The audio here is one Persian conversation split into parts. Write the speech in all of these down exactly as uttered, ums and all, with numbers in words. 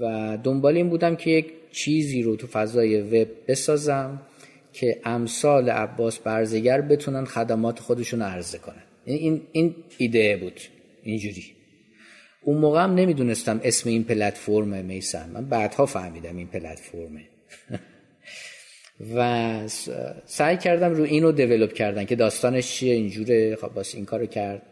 و دنبال این بودم که یک چیزی رو تو فضای وب بسازم که امثال عباس برزگر بتونن خدمات خودشون عرضه کنن. این این ایده بود اینجوری. اون موقع هم نمیدونستم اسم این پلتفرمه میسم، من بعدها فهمیدم این پلتفرمه و سعی کردم رو اینو دیولپ کردن که داستانش چیه، اینجوره، خب باز این کارو کرد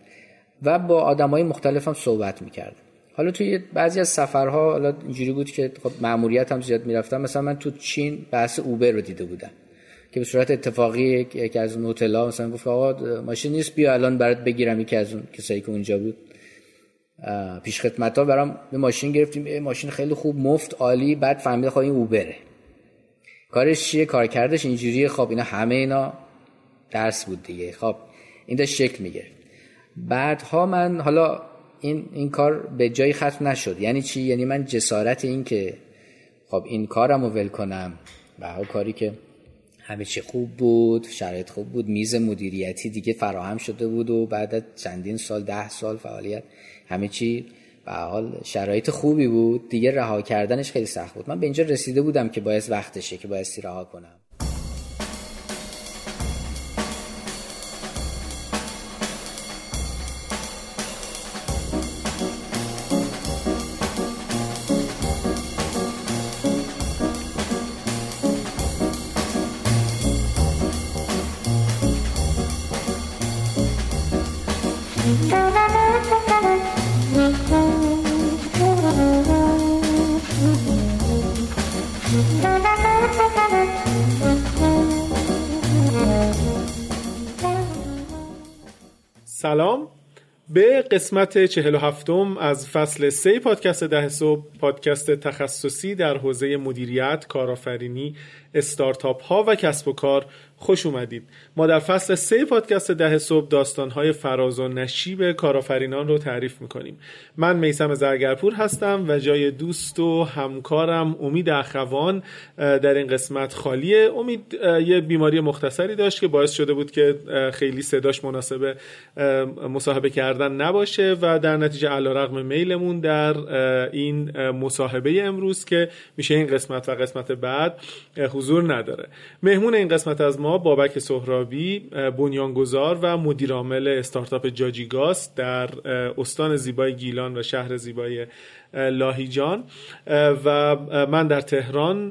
و با آدمای مختلفم صحبت می‌کردم. حالا توی بعضی از سفرها حالا اینجوری بود که خب ماموریتم زیاد می‌رفتم، مثلا من تو چین بحث اوبر رو دیده بودم که به صورت اتفاقی یکی از اون هتل‌ها مثلا گفت آقا ماشین نیست بیا الان برات بگیرم، یکی از اون کسایی که اونجا بود پیش خدمت‌ها برام یه ماشین گرفتیم، ماشین خیلی خوب، مفت، عالی. بعد فهمیدم خب این اوبره، کارش چیه، کار کردش اینجوریه. خب اینا همه اینا درس بود دیگه. خب این داشت شکل میگرفت. بعدها من حالا این این کار به جای ختم نشد. یعنی چی؟ یعنی من جسارت این که خب این کارمو ول کنم، به کاری که همه چی خوب بود، شرایط خوب بود، میز مدیریتی دیگه فراهم شده بود و بعد از چندین سال، ده سال فعالیت، همه چی به حال شرایط خوبی بود دیگه، رها کردنش خیلی سخت بود. من به اینجا رسیده بودم که باید وقتشه که بایستی رها کنم. سلام به قسمت چهل و هفت از فصل سه پادکست ده صبح، پادکست تخصصی در حوزه مدیریت، کارآفرینی، استارتاپ ها و کسب و کار خوش اومدید. ما در فصل سه پادکست ده صبح داستان‌های فراز و نشیب کارآفرینان رو تعریف می‌کنیم. من میثم زرگرپور هستم و جای دوست و همکارم امید اخوان در این قسمت خالیه. امید یه بیماری مختصری داشت که باعث شده بود که خیلی صداش مناسب مصاحبه کردن نباشه و در نتیجه علیرغم میلمون در این مصاحبه امروز که میشه این قسمت و قسمت بعد حضور نداره. مهمون این قسمت از ما بابک سهرابی، بنیانگذار و مدیرعامل استارتاپ جاجیگاست در استان زیبای گیلان و شهر زیبای لاهیجان و من در تهران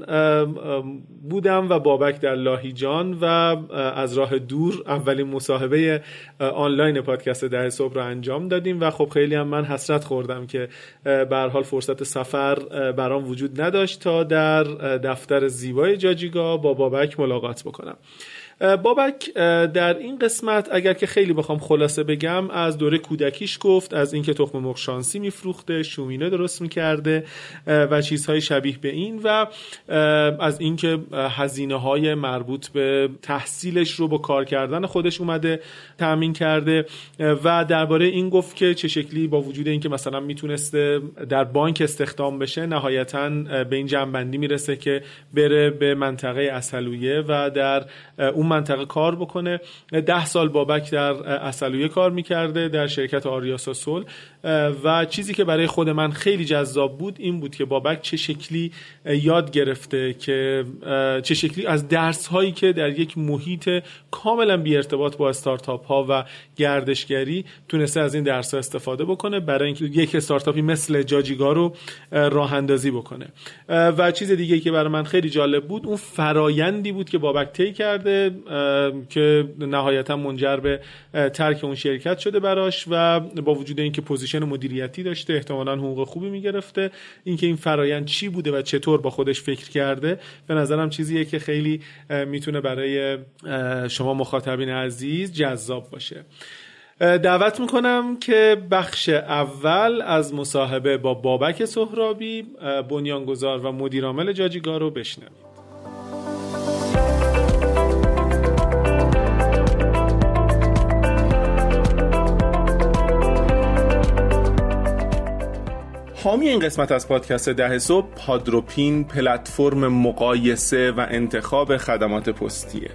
بودم و بابک در لاهیجان و از راه دور اولین مصاحبه آنلاین پادکست ده صبح رو انجام دادیم و خب خیلی هم من حسرت خوردم که به هر حال فرصت سفر برام وجود نداشت تا در دفتر زیبای جاجیگا با بابک ملاقات بکنم. بابک در این قسمت اگر که خیلی بخوام خلاصه بگم از دوره کودکیش گفت، از اینکه تخم مرغ شانسی میفروخته، شومینه درست میکرده و چیزهای شبیه به این و از اینکه هزینه های مربوط به تحصیلش رو با کار کردن خودش اومده تأمین کرده و درباره این گفت که چه شکلی با وجود اینکه مثلا میتونسته در بانک استخدام بشه نهایتاً به این جنبندی میرسه که بره به منطقه عسلویه و در منطقه کار بکنه. ده سال بابک در عسلویه کار میکرده در شرکت آریا ساسول و چیزی که برای خود من خیلی جذاب بود این بود که بابک چه شکلی یاد گرفته، که چه شکلی از درس هایی که در یک محیط کاملا بی ارتباط با استارتاپ ها و گردشگری تونسته از این درس ها استفاده بکنه برای اینکه یک استارتاپی مثل جاجیگا رو راه اندازی بکنه. و چیز دیگه که برای من خیلی جالب بود اون فرایندی بود که بابک طی کرده که نهایتا منجر به ترک اون شرکت شده براش و با وجود اینکه پوزیشن مدیریتی داشته، احتمالاً حقوق خوبی میگرفته، اینکه این فرایند چی بوده و چطور با خودش فکر کرده به نظرم چیزیه که خیلی میتونه برای شما مخاطبین عزیز جذاب باشه. دعوت میکنم که بخش اول از مصاحبه با بابک سهرابی، بنیانگذار و مدیرعامل جاجیگا رو بشنویم. حامی این قسمت از پادکست ده صبح پادروپین، پلتفرم مقایسه و انتخاب خدمات پستیه.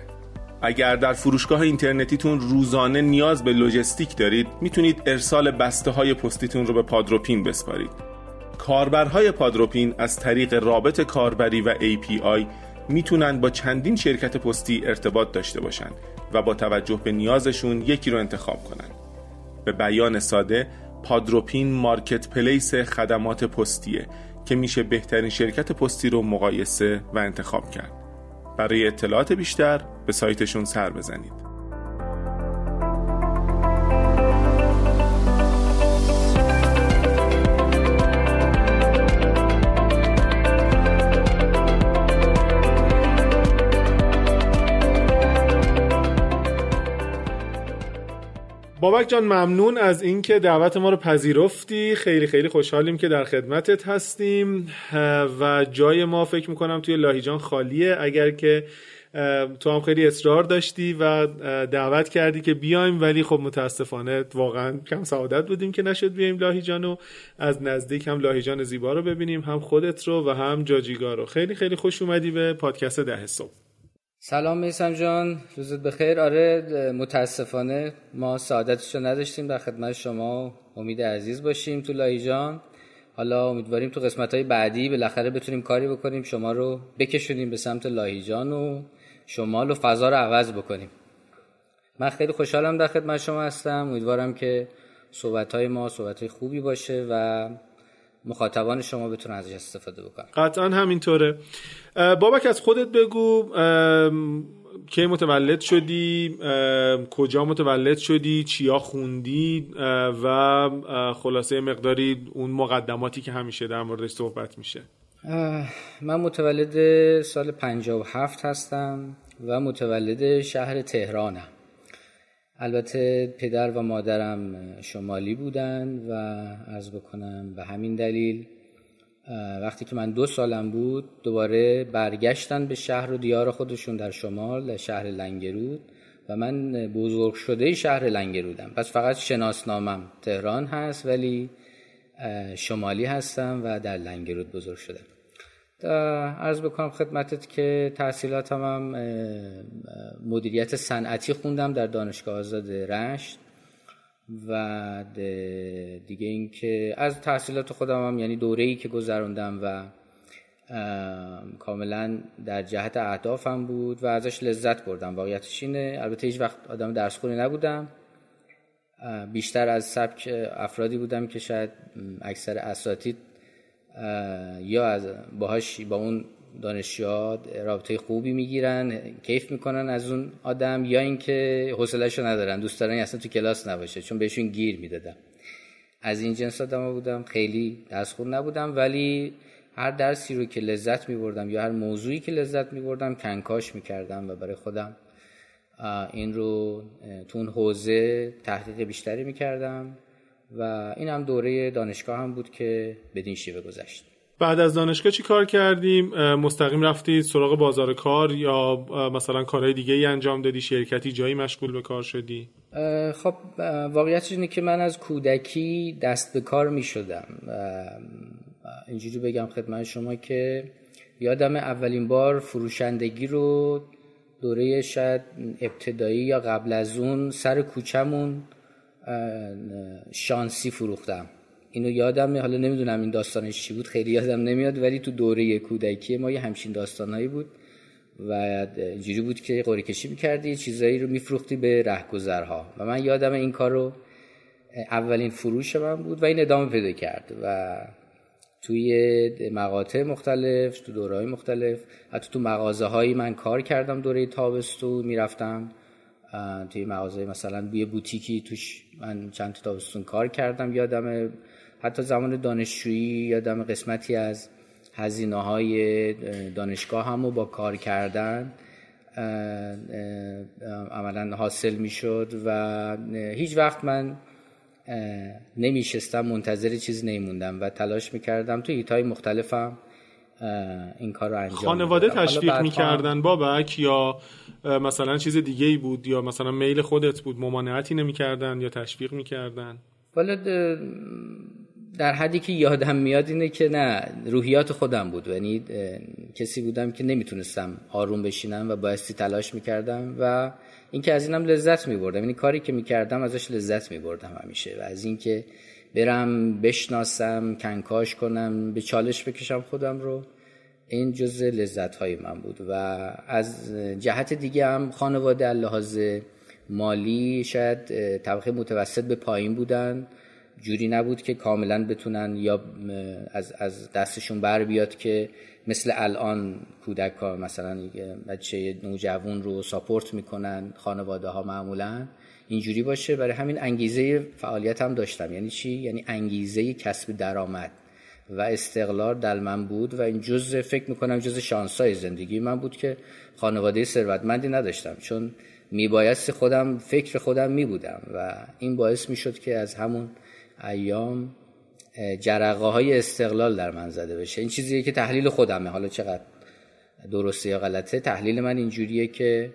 اگر در فروشگاه اینترنتیتون روزانه نیاز به لوجستیک دارید میتونید ارسال بسته های پستیتون رو به پادروپین بسپارید. کاربرهای پادروپین از طریق رابط کاربری و ای پی آی میتونن با چندین شرکت پستی ارتباط داشته باشن و با توجه به نیازشون یکی رو انتخاب کنن. به بیان ساده، پادروپین مارکت پلیس خدمات پستیه که میشه بهترین شرکت پستی رو مقایسه و انتخاب کرد. برای اطلاعات بیشتر به سایتشون سر بزنید. بابک جان، ممنون از اینکه دعوت ما رو پذیرفتی. خیلی خیلی خوشحالیم که در خدمتت هستیم و جای ما فکر میکنم توی لاهیجان خالیه. اگر که تو هم خیلی اصرار داشتی و دعوت کردی که بیایم، ولی خب متاسفانه واقعا کم سعادت بودیم که نشد بیایم لاهیجان و از نزدیک هم لاهیجان زیبا رو ببینیم، هم خودت رو و هم جاجیگا رو. خیلی خیلی خوش اومدی به پادکست ده صبح. سلام میثم جان، روزت بخیر. آره متاسفانه ما سعادتش رو نداشتیم در خدمت شما امید عزیز باشیم تو لاهیجان. حالا امیدواریم تو قسمت‌های بعدی بالاخره بتونیم کاری بکنیم شما رو بکشونیم به سمت لاهیجان و شمال و فضا رو عوض بکنیم. من خیلی خوشحالم در خدمت شما هستم. امیدوارم که صحبت‌های ما صحبت‌های خوبی باشه و مخاطبان شما بتونن ازش استفاده بکنن. قطعا همینطوره. بابک، از خودت بگو کی متولد شدی، کجا متولد شدی، چیا خوندی و خلاصه مقداری اون مقدماتی که همیشه در موردش صحبت میشه. من متولد سال پنجاه و هفت هستم و متولد شهر تهرانم. البته پدر و مادرم شمالی بودن و عرض بکنم به همین دلیل وقتی که من دو سالم بود دوباره برگشتن به شهر و دیار خودشون در شمال، شهر لنگرود، و من بزرگ شده شهر لنگرودم. پس فقط شناسنامم تهران هست ولی شمالی هستم و در لنگرود بزرگ شدم. عرض بکنم خدمتت که تحصیلاتم هم مدیریت صنعتی خوندم در دانشگاه آزاد رشت و دیگه اینکه از تحصیلات خودم هم یعنی دوره‌ای که گذروندم و کاملا در جهت اهدافم بود و ازش لذت بردم. واقعیتش اینه. البته هیچ وقت آدم درس خونی نبودم، بیشتر از سبک افرادی بودم که شاید اکثر اساتید یا از باهاش با اون دانشجوها رابطه خوبی میگیرن، کیف میکنن از اون آدم، یا اینکه حوصله‌شو ندارن، دوست دارن اصلا تو کلاس نباشه چون بهشون گیر میدادم. از این جنس آدم بودم. خیلی درس خون نبودم ولی هر درسی رو که لذت میبردم یا هر موضوعی که لذت میبردم کنکاش میکردم و برای خودم این رو تو اون حوزه تحقیق بیشتری میکردم و این هم دوره دانشگاه هم بود که بدین شیوه گذشت. بعد از دانشگاه چی کار کردیم؟ مستقیم رفتی سراغ بازار کار یا مثلا کارهای دیگه ای انجام دادی، شرکتی جایی مشغول به کار شدی؟ خب واقعیتش اینه که من از کودکی دست به کار می شدم. اینجوری بگم خدمت شما که یادم اولین بار فروشندگی رو دوره شاید ابتدایی یا قبل از اون سر کوچمون شانسی فروختم. اینو یادمه، حالا نمیدونم این داستانش چی بود، خیلی یادم نمیاد، ولی تو دوره کودکی ما یه همچین داستانایی بود و جوری بود که قرعه کشی می‌کردی، چیزایی رو میفروختی به رهگذرها و من یادمه این کار رو اولین فروش من بود و این ادامه پیدا کرد و توی مقاطع مختلف، تو دوره‌های مختلف، حتی تو مغازه‌هایی من کار کردم. دوره تابستون می‌رفتم توی مغازه مثلا یه بوتیکی، توش من چند تا تابستون کار کردم. یادم حتی زمان دانشجویی یادم قسمتی از هزینه‌های دانشگاه همو با کار کردن عملاً حاصل میشد و هیچ وقت من نمیشستم منتظر چیز نمیموندم و تلاش میکردم توی ایتای مختلفم این کار رو انجام میدادم. خانواده تشویق میکردن بابک یا مثلا چیز دیگه‌ای بود یا مثلا میل خودت بود؟ ممانعتی نمیکردن یا تشویق میکردن؟ والا در حدی که یادم میاد اینه که نه، روحیات خودم بود، یعنی کسی بودم که نمیتونستم آروم بشینم و بایستی تلاش میکردم و اینکه از اینم لذت میبردم، یعنی کاری که میکردم ازش لذت میبردم همیشه و از اینکه برم بشناسم، کنکاش کنم، به چالش بکشم خودم رو، این جزء لذت‌های من بود. و از جهت دیگه هم خانواده اللحاظ مالی شاید طبقه متوسط به پایین بودن، جوری نبود که کاملا بتونن یا از از دستشون بر بیاد که مثل الان کودک‌ها مثلا بچه نوجوان رو ساپورت میکنن خانواده ها معمولا اینجوری باشه. برای همین انگیزه فعالیت هم داشتم. یعنی چی؟ یعنی انگیزه کسب درآمد و استقلال در من بود و این جزء فکر میکنم جزء شانسای زندگی من بود که خانواده ثروتمندی نداشتم، چون میبایست خودم فکر خودم میبودم و این باعث میشد که از همون ایام جرقه های استقلال در من زده بشه. این چیزیه که تحلیل خودمه، حالا چقدر درسته یا غلطه، تحلیل من اینجوریه که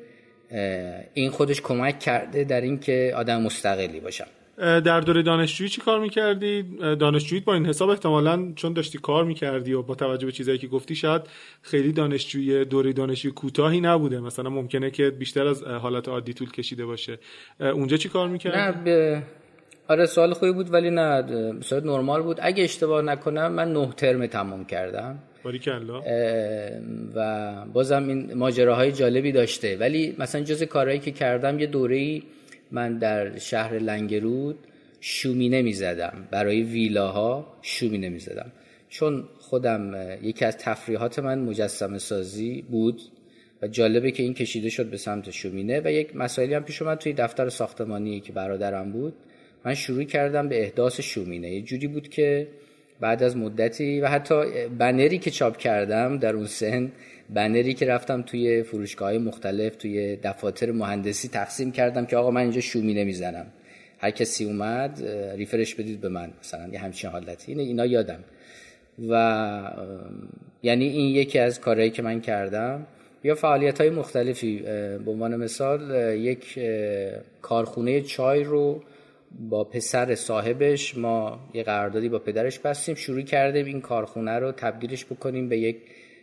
این خودش کمک کرده در این که آدم مستقلی باشم. در دوره دانشجویی چی کار میکردی؟ دانشجویی با این حساب احتمالاً چون داشتی کار میکردی و با توجه به چیزایی که گفتی شاید خیلی دانشجویی دوره دانشجویی کوتاهی نبوده، مثلا ممکنه که بیشتر از حالت عادی طول کشیده باشه. اونجا چی کار میکردی؟ نه ب... آره سوال خوبی بود ولی نه بسیار نرمال بود. اگه اشتباه نکنم من نه ترم تمام کردم. باریکالله. و بازم این ماجراهای جالبی داشته، ولی مثلا جز کارهایی که کردم یه دوره‌ای من در شهر لنگرود شومینه میزدم، برای ویلاها شومینه میزدم، چون خودم یکی از تفریحات من مجسمه سازی بود و جالبه که این کشیده شد به سمت شومینه. و یک مسائلی هم پیش اومد توی دفتر ساختمانی که برادرم بود، من شروع کردم به احداث شومینه. یه جوری بود که بعد از مدتی و حتی بنری که چاپ کردم در اون سن، بنری که رفتم توی فروشگاه‌های مختلف توی دفاتر مهندسی تقسیم کردم که آقا من اینجا شومینه میزنم، هر کسی اومد ریفرش بدید به من، مثلا یه همچین حالتی. این اینا یادم و یعنی این یکی از کارهایی که من کردم. یا فعالیت‌های مختلفی، به عنوان مثال یک کارخونه چای رو با پسر صاحبش ما یه قراردادی با پدرش بستیم، شروع کردیم این کارخونه رو تبدیلش بکنیم به یک،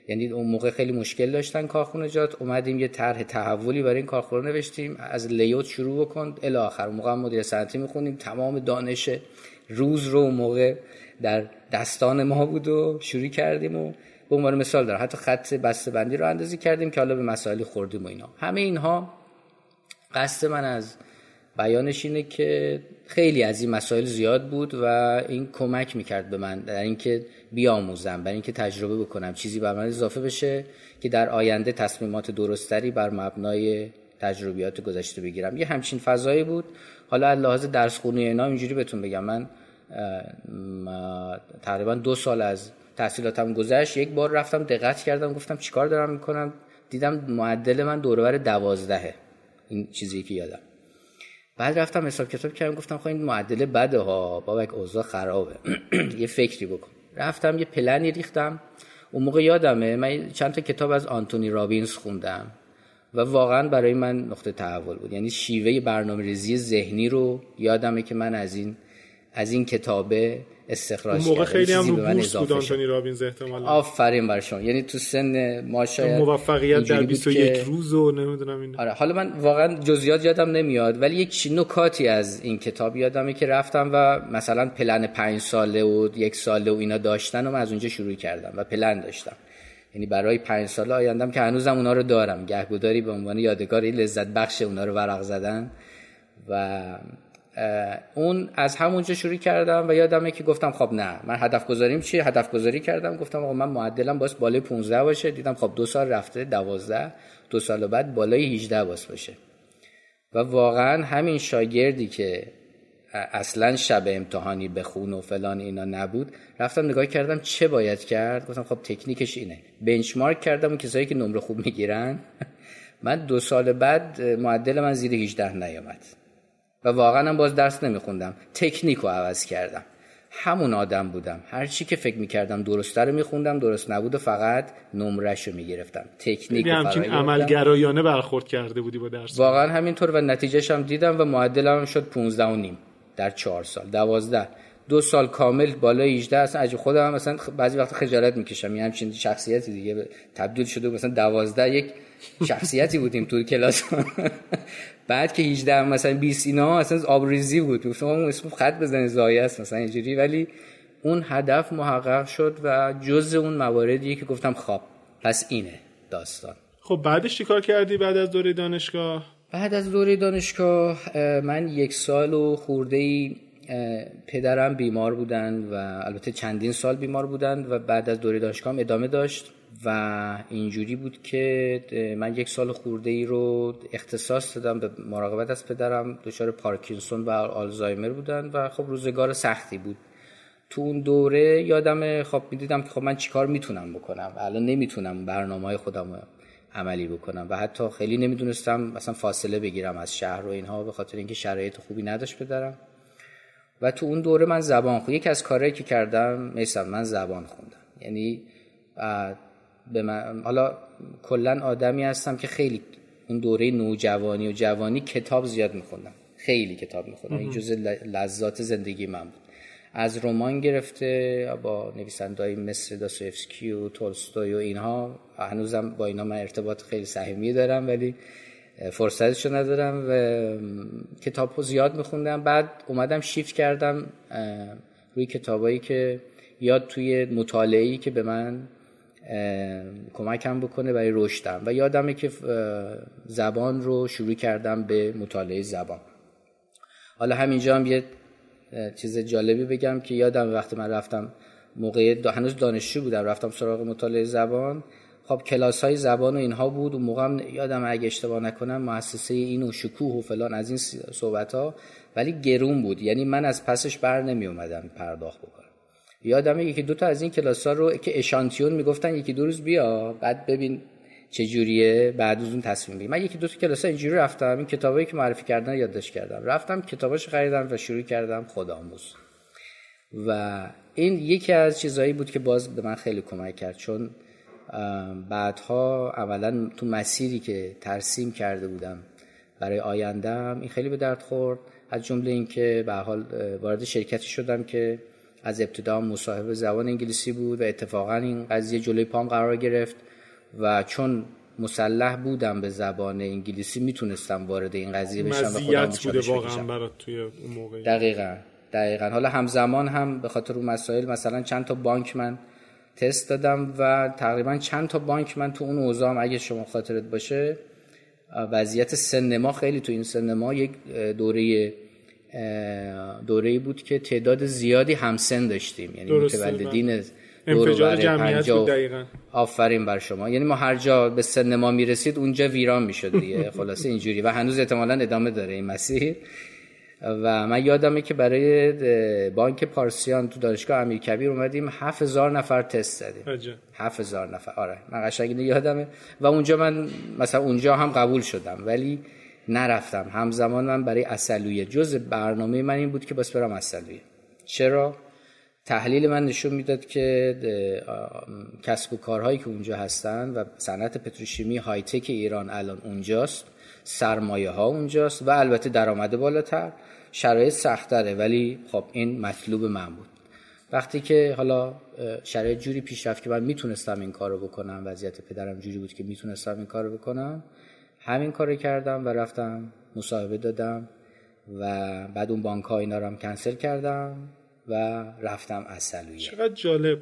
یعنی اون موقع خیلی مشکل داشتن کارخونه جات، اومدیم یه طرح تحولی برای این کارخونه نوشتیم، از لیوت شروع بکن الی آخر. اون موقع مدیر صنعتی می‌خوندیم، تمام دانش روز رو اون موقع در دستان ما بود و شروع کردیم و به عنوان مثال دارم حتی خط بسته‌بندی رو اندازی کردیم که حالا به مسائل خوردیم و اینا. همه اینها قصد من از بیانش اینه که خیلی از این مسائل زیاد بود و این کمک میکرد به من در اینکه بیاموزم، برای اینکه تجربه بکنم، چیزی بر من اضافه بشه که در آینده تصمیمات درستری بر مبنای تجربیات گذشته بگیرم. یه همچین فضایی بود. حالا از لحاظ درس خوندن اینا اینجوری بهتون بگم، من تقریبا دو سال از تحصیلاتم گذشت، یک بار رفتم دقت کردم، گفتم چیکار دارم میکنم، دیدم معدل من دور و بر دوازدهه، این چیزی که یادم. بعد رفتم حساب کتاب کردم، گفتم خب این معادله بده ها بابک، اوضاع خرابه یه فکری بکن. رفتم یه پلنی ریختم. اون موقع یادمه من چند تا کتاب از آنتونی رابینز خوندم و واقعا برای من نقطه تحول بود. یعنی شیوه برنامه‌ریزی ذهنی رو یادمه که من از این از این کتابه استخراج کردم. اون موقع خیلی هم رو بورس بود آنتونی رابینز احتمالاً. آفرین بر شما. یعنی تو سن ما شاید موفقیت در بیست و یک که... روز و نمیدونم این. آره حالا من واقعا جزئیات یادم نمیاد، ولی یک نکاتی از این کتاب یادمه که رفتم و مثلا پلن پنج ساله و یک ساله و اینا داشتن و من از اونجا شروع کردم و پلن داشتم، یعنی برای پنج ساله آیندم که هنوزم اونا رو دارم گهگوداری به عنوان یادگاری، لذت بخش اونا رو ورق زدن. و اون از همونجا شروع کردم و یادمه که گفتم خب نه من هدف گذاریم چی؟ هدف گذاری کردم، گفتم آقا من معدلم باید بالای پانزده باشه. دیدم خب دو سال رفته دوازده، دو سال بعد بالای هجده باید باشه. و واقعا همین شاگردی که اصلا شب امتحانی بخون و فلان اینا نبود، رفتم نگاه کردم چه باید کرد، گفتم خب تکنیکش اینه، بنچمارک کردم اون کسایی که نمره خوب میگیرن. من دو سال بعد معدل من زیر هجده نیامد و واقعا هم باز درس نمیخوندم، تکنیک رو عوض کردم، همون آدم بودم، هر چی که فکر میکردم درسته رو میخوندم، درست نبوده فقط نمرش رو میگرفتم، تکنیک رو همچین عملگرایانه برخورد کرده بودی با درس. واقعا همینطور و نتیجهش هم دیدم و معدلم شد پانزده و نیم در چهار سال، دوازده دو سال کامل بالای هجده است. عجب خودم هم مثلا بعضی وقت خجالت میکشم، یه همچین شخصیتی دیگه تبدیل شده، مثلا دوازده یک شخصیتی بودیم تو کلاس. بعد که هجده مثلا بیست اینا مثلا آبریزی بود، گفتم اون اسم خط بزنید زایه است مثلا اینجوری، ولی اون هدف محقق شد و جز اون مواردیه که گفتم خب پس اینه داستان. خب بعدش چیکار کردی بعد از دوره دانشگاه؟ بعد از دوره دانشگاه من یک سال و خورده‌ای پدرم بیمار بودن و البته چندین سال بیمار بودن و بعد از دوره دانشگاه ادامه داشت و اینجوری بود که من یک سال خورده‌ای رو اختصاص دادم به مراقبت از پدرم. دچار پارکینسون و آلزایمر بودن و خب روزگار سختی بود تو اون دوره. یادمه خب می‌دیدم که خب من چیکار میتونم بکنم، الان نمیتونم برنامه‌های خودم رو عملی بکنم و حتی خیلی نمیدونستم مثلا فاصله بگیرم از شهر و اینها، به خاطر اینکه شرایط خوبی نداشت پدرم. و تو اون دوره من زبان خوندم. یکی از کارهایی که کردم مثلا من زبان خوندم، یعنی به من... حالا کلا آدمی هستم که خیلی اون دوره نوجوانی و جوانی کتاب زیاد میخوندم، خیلی کتاب میخوندم، این جزء لذات زندگی من بود، از رمان گرفته با نویسنده‌های مثل داستایفسکی و تولستوی و اینها. هنوزم با اینا من ارتباط خیلی صمیمی دارم ولی فرصتشو ندارم و کتابو زیاد میخوندم. بعد اومدم شیفت کردم روی کتابایی که یاد توی مطالعه‌ای که به من کمکم بکنه برای رشدم و یادمه که زبان رو شروع کردم به مطالعه زبان. حالا همینجا هم یه چیز جالبی بگم که یادم وقتی من رفتم موقع دا هنوز دانشجو بودم رفتم سراغ مطالعه زبان، خب کلاس های زبان و اینها بود و موقعم یادم اگه اشتباه نکنم مؤسسه این و شکوه و فلان از این صحبت ها، ولی گرون بود، یعنی من از پسش بر نمی اومدم پرداخت بکنم. یادم یکی دوتا از این کلاس ها رو که اشانتیون میگفتن یکی دو روز بیا بعد ببین چجوریه بعد از اون تصمیم بگیرم. من یکی دو تا کلاس اینجوری رفتم، این کتابایی که معرفی کردن یادداشت کردم، رفتم کتاباشو خریدم و شروع کردم خودآموز. و این یکی از چیزایی بود که باز به من خیلی کمک کرد، چون بعدها اولا تو مسیری که ترسیم کرده بودم برای آینده‌ام این خیلی به درد خورد، از جمله این که به هر حال وارد شرکتی شدم که از ابتدا مصاحبه زبان انگلیسی بود و اتفاقا این قضیه جلوی پام قرار گرفت و چون مسلح بودم به زبان انگلیسی میتونستم وارد این قضیه بشم و خودم مشارکت واقعا برات توی اون موقع. دقیقاً دقیقاً. حالا همزمان هم به خاطر اون مسائل مثلا چند تا بانک من تست دادم و تقریباً چند تا بانک من تو اون اوضاعم اگه شما خاطرت باشه وضعیت سن ما خیلی تو این سن ما یک دوره دوره‌ای بود که تعداد زیادی همسن داشتیم، یعنی متولدین انفجار جمعیت بود. دقیقاً آفرین بر شما، یعنی ما هر جا به سن ما میرسید اونجا ویران میشد دیگه. خلاصه اینجوری و هنوز احتمالاً ادامه داره این مسیر. و من یادمه که برای بانک پارسیان تو دانشگاه امیرکبیر اومدیم هفت هزار نفر تست زدیم. هفت هزار نفر، آره من قشنگ یادمه. و اونجا من مثلا اونجا هم قبول شدم ولی نرفتم. همزمان من برای عسلویه جزء برنامه من این بود که بس برم عسلویه. چرا؟ تحلیل من نشون میداد که کسب و کارهایی که اونجا هستن و صنعت پتروشیمی های تک ایران الان اونجاست، سرمایه ها اونجاست و البته درآمد بالاتر، شرایط سخت‌تره، ولی خب این مطلوب من بود. وقتی که حالا شرایط جوری پیش رفت که من میتونستم این کارو بکنم، وضعیت پدرم جوری بود که میتونستم این کارو بکنم، همین کارو کردم و رفتم مصاحبه دادم و بعد اون بانک ها اینا رو هم کنسل کردم و رفتم عسلویه. چقدر جالب.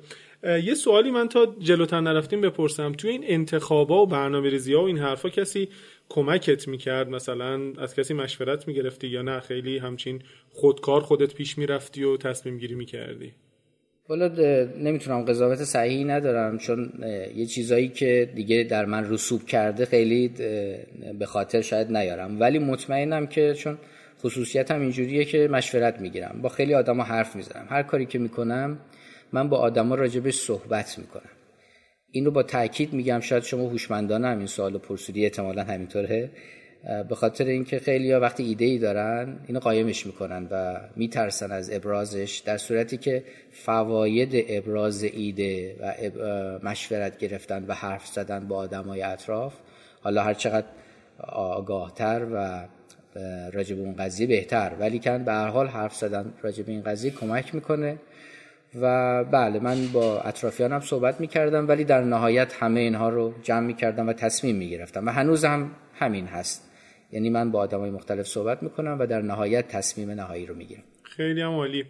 یه سوالی من تا جلوتر نرفتیم بپرسم، توی این انتخابا و برنامه‌ریزی‌ها و این حرفا کسی کمکت میکرد؟ مثلا از کسی مشورت میگرفتی یا نه خیلی همچین خودکار خودت پیش میرفتی و تصمیم گیری میکردی؟ والا نمیتونم قضاوت صحیحی ندارم، چون یه چیزایی که دیگه در من رسوب کرده خیلی به خاطر شاید نیارم، ولی مطمئنم که چون خصوصیتم اینجوریه که مشورت میگیرم، با خیلی آدما حرف میزنم، هر کاری که میکنم من با آدما راجبش صحبت میکنم. این رو با تأکید میگم، شاید شما هوشمندانه همین سوالو پرسیدی، احتمالاً همینطوره، به خاطر اینکه خیلی‌ها وقتی ایده‌ای دارن اینو قایمش میکنن و میترسن از ابرازش، در صورتی که فواید ابراز ایده و مشورت گرفتن و حرف زدن با آدمای اطراف، حالا هر چقدر آگاه‌تر و راجب اون قضیه بهتر، ولی کن به هر حال حرف زدن راجب این قضیه کمک میکنه. و بله من با اطرافیانم صحبت میکردم، ولی در نهایت همه اینها رو جمع میکردم و تصمیم میگرفتم و هنوز هم همین هست. یعنی من با آدمای مختلف صحبت میکنم و در نهایت تصمیم نهایی رو میگیرم. خیلی هم عالی.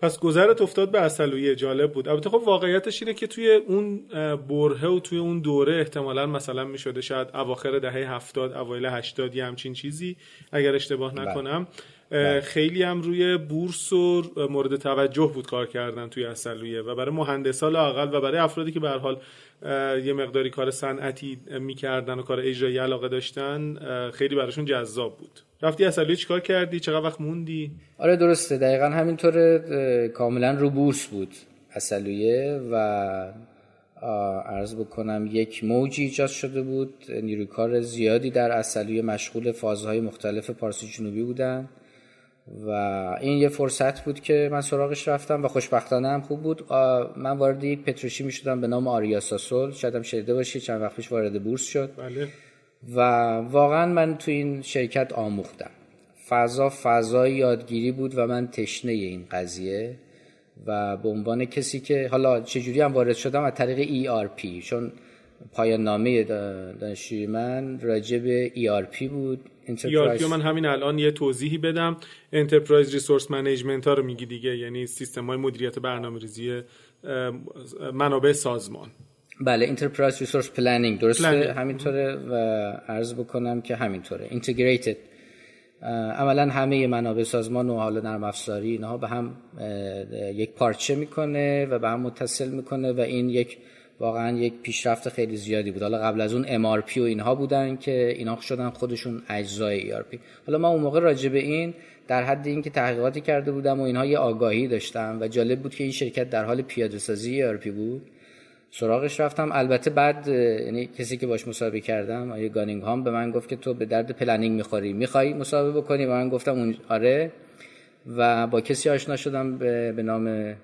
پس گذرت افتاد به عسلویه، جالب بود. البته خب واقعیتش اینه که توی اون برهه و توی اون دوره احتمالاً مثلا میشده شاید اواخر دهه هفتاد اوایل هشتاد یا همچین چیزی اگر اشتباه نکنم. بله. خیلی هم روی بورس و مورد توجه بود کار کردن توی عسلویه و برای مهندسا لااقل و برای افرادی که به هر حال یه مقداری کار صنعتی میکردن و کار اجرایی علاقه داشتن خیلی براشون جذاب بود. رفتی عسلویه چیکار کردی؟ چقدر وقت موندی؟ آره درسته، دقیقاً همینطوره، کاملا رو بورس بود عسلویه و عرض بکنم یک موجی ایجاد شده بود، نیروی کار زیادی در عسلویه مشغول فازهای مختلف پارسی جنوبی بودن و این یه فرصت بود که من سراغش رفتم و خوشبختانه هم خوب بود. من وارد یک پتروشیمی شدم به نام آریا ساسول، شاید هم شنیده باشی، چند وقت پیش وارد بورس شد. بله. و واقعا من تو این شرکت آموختم، فضا فضای یادگیری بود و من تشنه این قضیه و به عنوان کسی که حالا چجوری هم وارد شدم از طریق ای آر پی، چون پایان نامه دانشجوی من راجع به ای آر پی بود. ای آر پی من همین الان یه توضیحی بدم، انترپرایز ریسورس منیجمنت ها رو میگی دیگه، یعنی سیستم های مدیریت برنامه‌ریزی منابع سازمان. بله انترپرایز ریسورس پلنینگ درسته، همینطوره و عرض بکنم که همینطوره اینتگریتد، عملا همه منابع سازمان و حالا نرم افزاری اینها به هم یک پارچه میکنه و به هم متصل میکنه و این یک واقعا یک پیشرفت خیلی زیادی بود. حالا قبل از اون ام آر پی و اینها بودن که اینا شدن خودشون اجزای ای آر پی. حالا من اون موقع راجع به این در حد اینکه تحقیقاتی کرده بودم و اینها یه آگاهی داشتم و جالب بود که این شرکت در حال پیاده سازی ای آر پی بود، سراغش رفتم. البته بعد یعنی کسی که باش مصاحبه کردم آیه گانینگهام به من گفت که تو به درد پلنینگ میخوری، میخوای مصاحبه بکنی؟ و من گفتم آره، و با کسی آشنا شدم به, به نام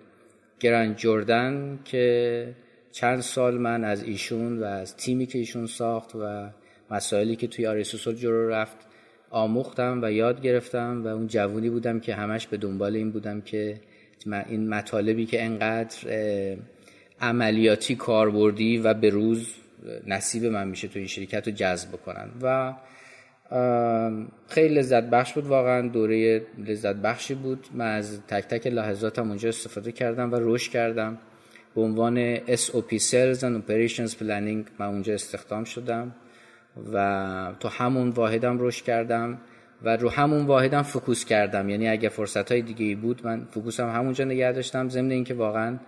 گران جردن که چند سال من از ایشون و از تیمی که ایشون ساخت و مسائلی که توی آریا ساسول جلو رفت آموختم و یاد گرفتم و اون جوونی بودم که همش به دنبال این بودم که این مطالبی که انقدر عملیاتی کاربردی و به روز نصیب من میشه تو این شرکت رو جذب کنن و خیلی لذت بخش بود. واقعا دوره لذت بخشی بود، من از تک تک لحظاتم اونجا استفاده کردم و رشد کردم. به عنوان اس او پی Sales and Operations Planning من اونجا استخدام شدم و تو همون واحدم رشد کردم و رو همون واحدم فوکوس کردم، یعنی اگه فرصت‌های دیگه‌ای بود من فوکوسم همونجا نگه داشتم، ضمن اینکه واقعا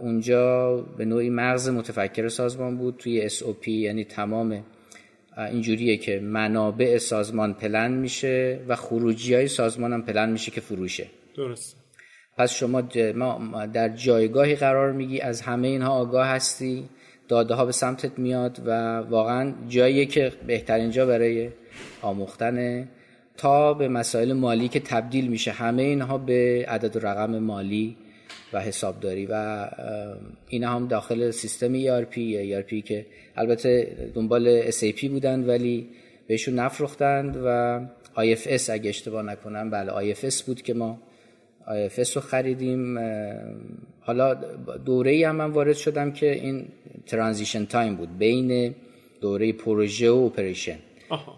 اونجا به نوعی مغز متفکر سازمان بود توی اس او پی، یعنی تمام اینجوریه که منابع سازمان پلن میشه و خروجی‌های سازمان هم پلن میشه که فروشه. درست. پس شما در جایگاهی قرار میگی، از همه اینها آگاه هستی، داده ها به سمتت میاد و واقعا جاییه که بهترین جا برای آموختنه تا به مسائل مالی که تبدیل میشه همه اینها به عدد و رقم مالی و حسابداری و اینا هم داخل سیستم ای آر پی یا ای آر پی که البته دنبال اس ای پی بودن ولی بهشون نفروختند و آی اف اس اگه اشتباه نکنم بله آی اف اس بود که ما آی اف اس رو خریدیم. حالا دوره‌ای هم من وارد شدم که این ترانزیشن تایم بود بین دوره پروژه و اپریشن،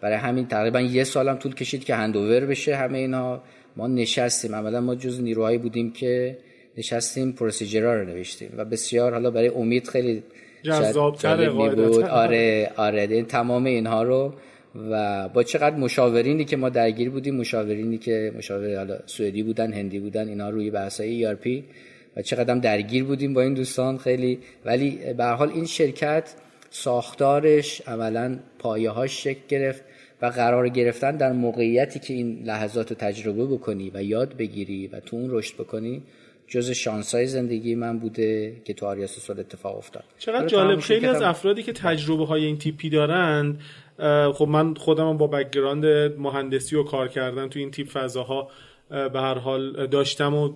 برای همین تقریبا یه سالم طول کشید که هندوور بشه همه اینا. ما نشستیم، عملا ما جز نیروهایی بودیم که نشستیم پروسیجرها رو نوشتیم و بسیار حالا برای امید خیلی جذاب‌تر بود. آره آره این تمام اینها رو و با چقدر مشاورینی که ما درگیر بودیم، مشاورینی که مشاور حالا سوئدی بودن، هندی بودن، اینا روی بحث‌های ای آر پی و چقدرم درگیر بودیم با این دوستان خیلی. ولی به هر حال این شرکت ساختارش عملاً پایه‌هاش شکل گرفت و قرار گرفتن در موقعیتی که این لحظات رو تجربه بکنی و یاد بگیری و تو اون رشد بکنی جز شانسای زندگی من بوده که تو آریا ساسول اتفاق افتاد. چقدر جالب. خیلی از افرادی که تجربه های این تیپی دارند، خب من خودم با بک‌گراند مهندسی و کار کردن تو این تیپ فضاها به هر حال داشتم و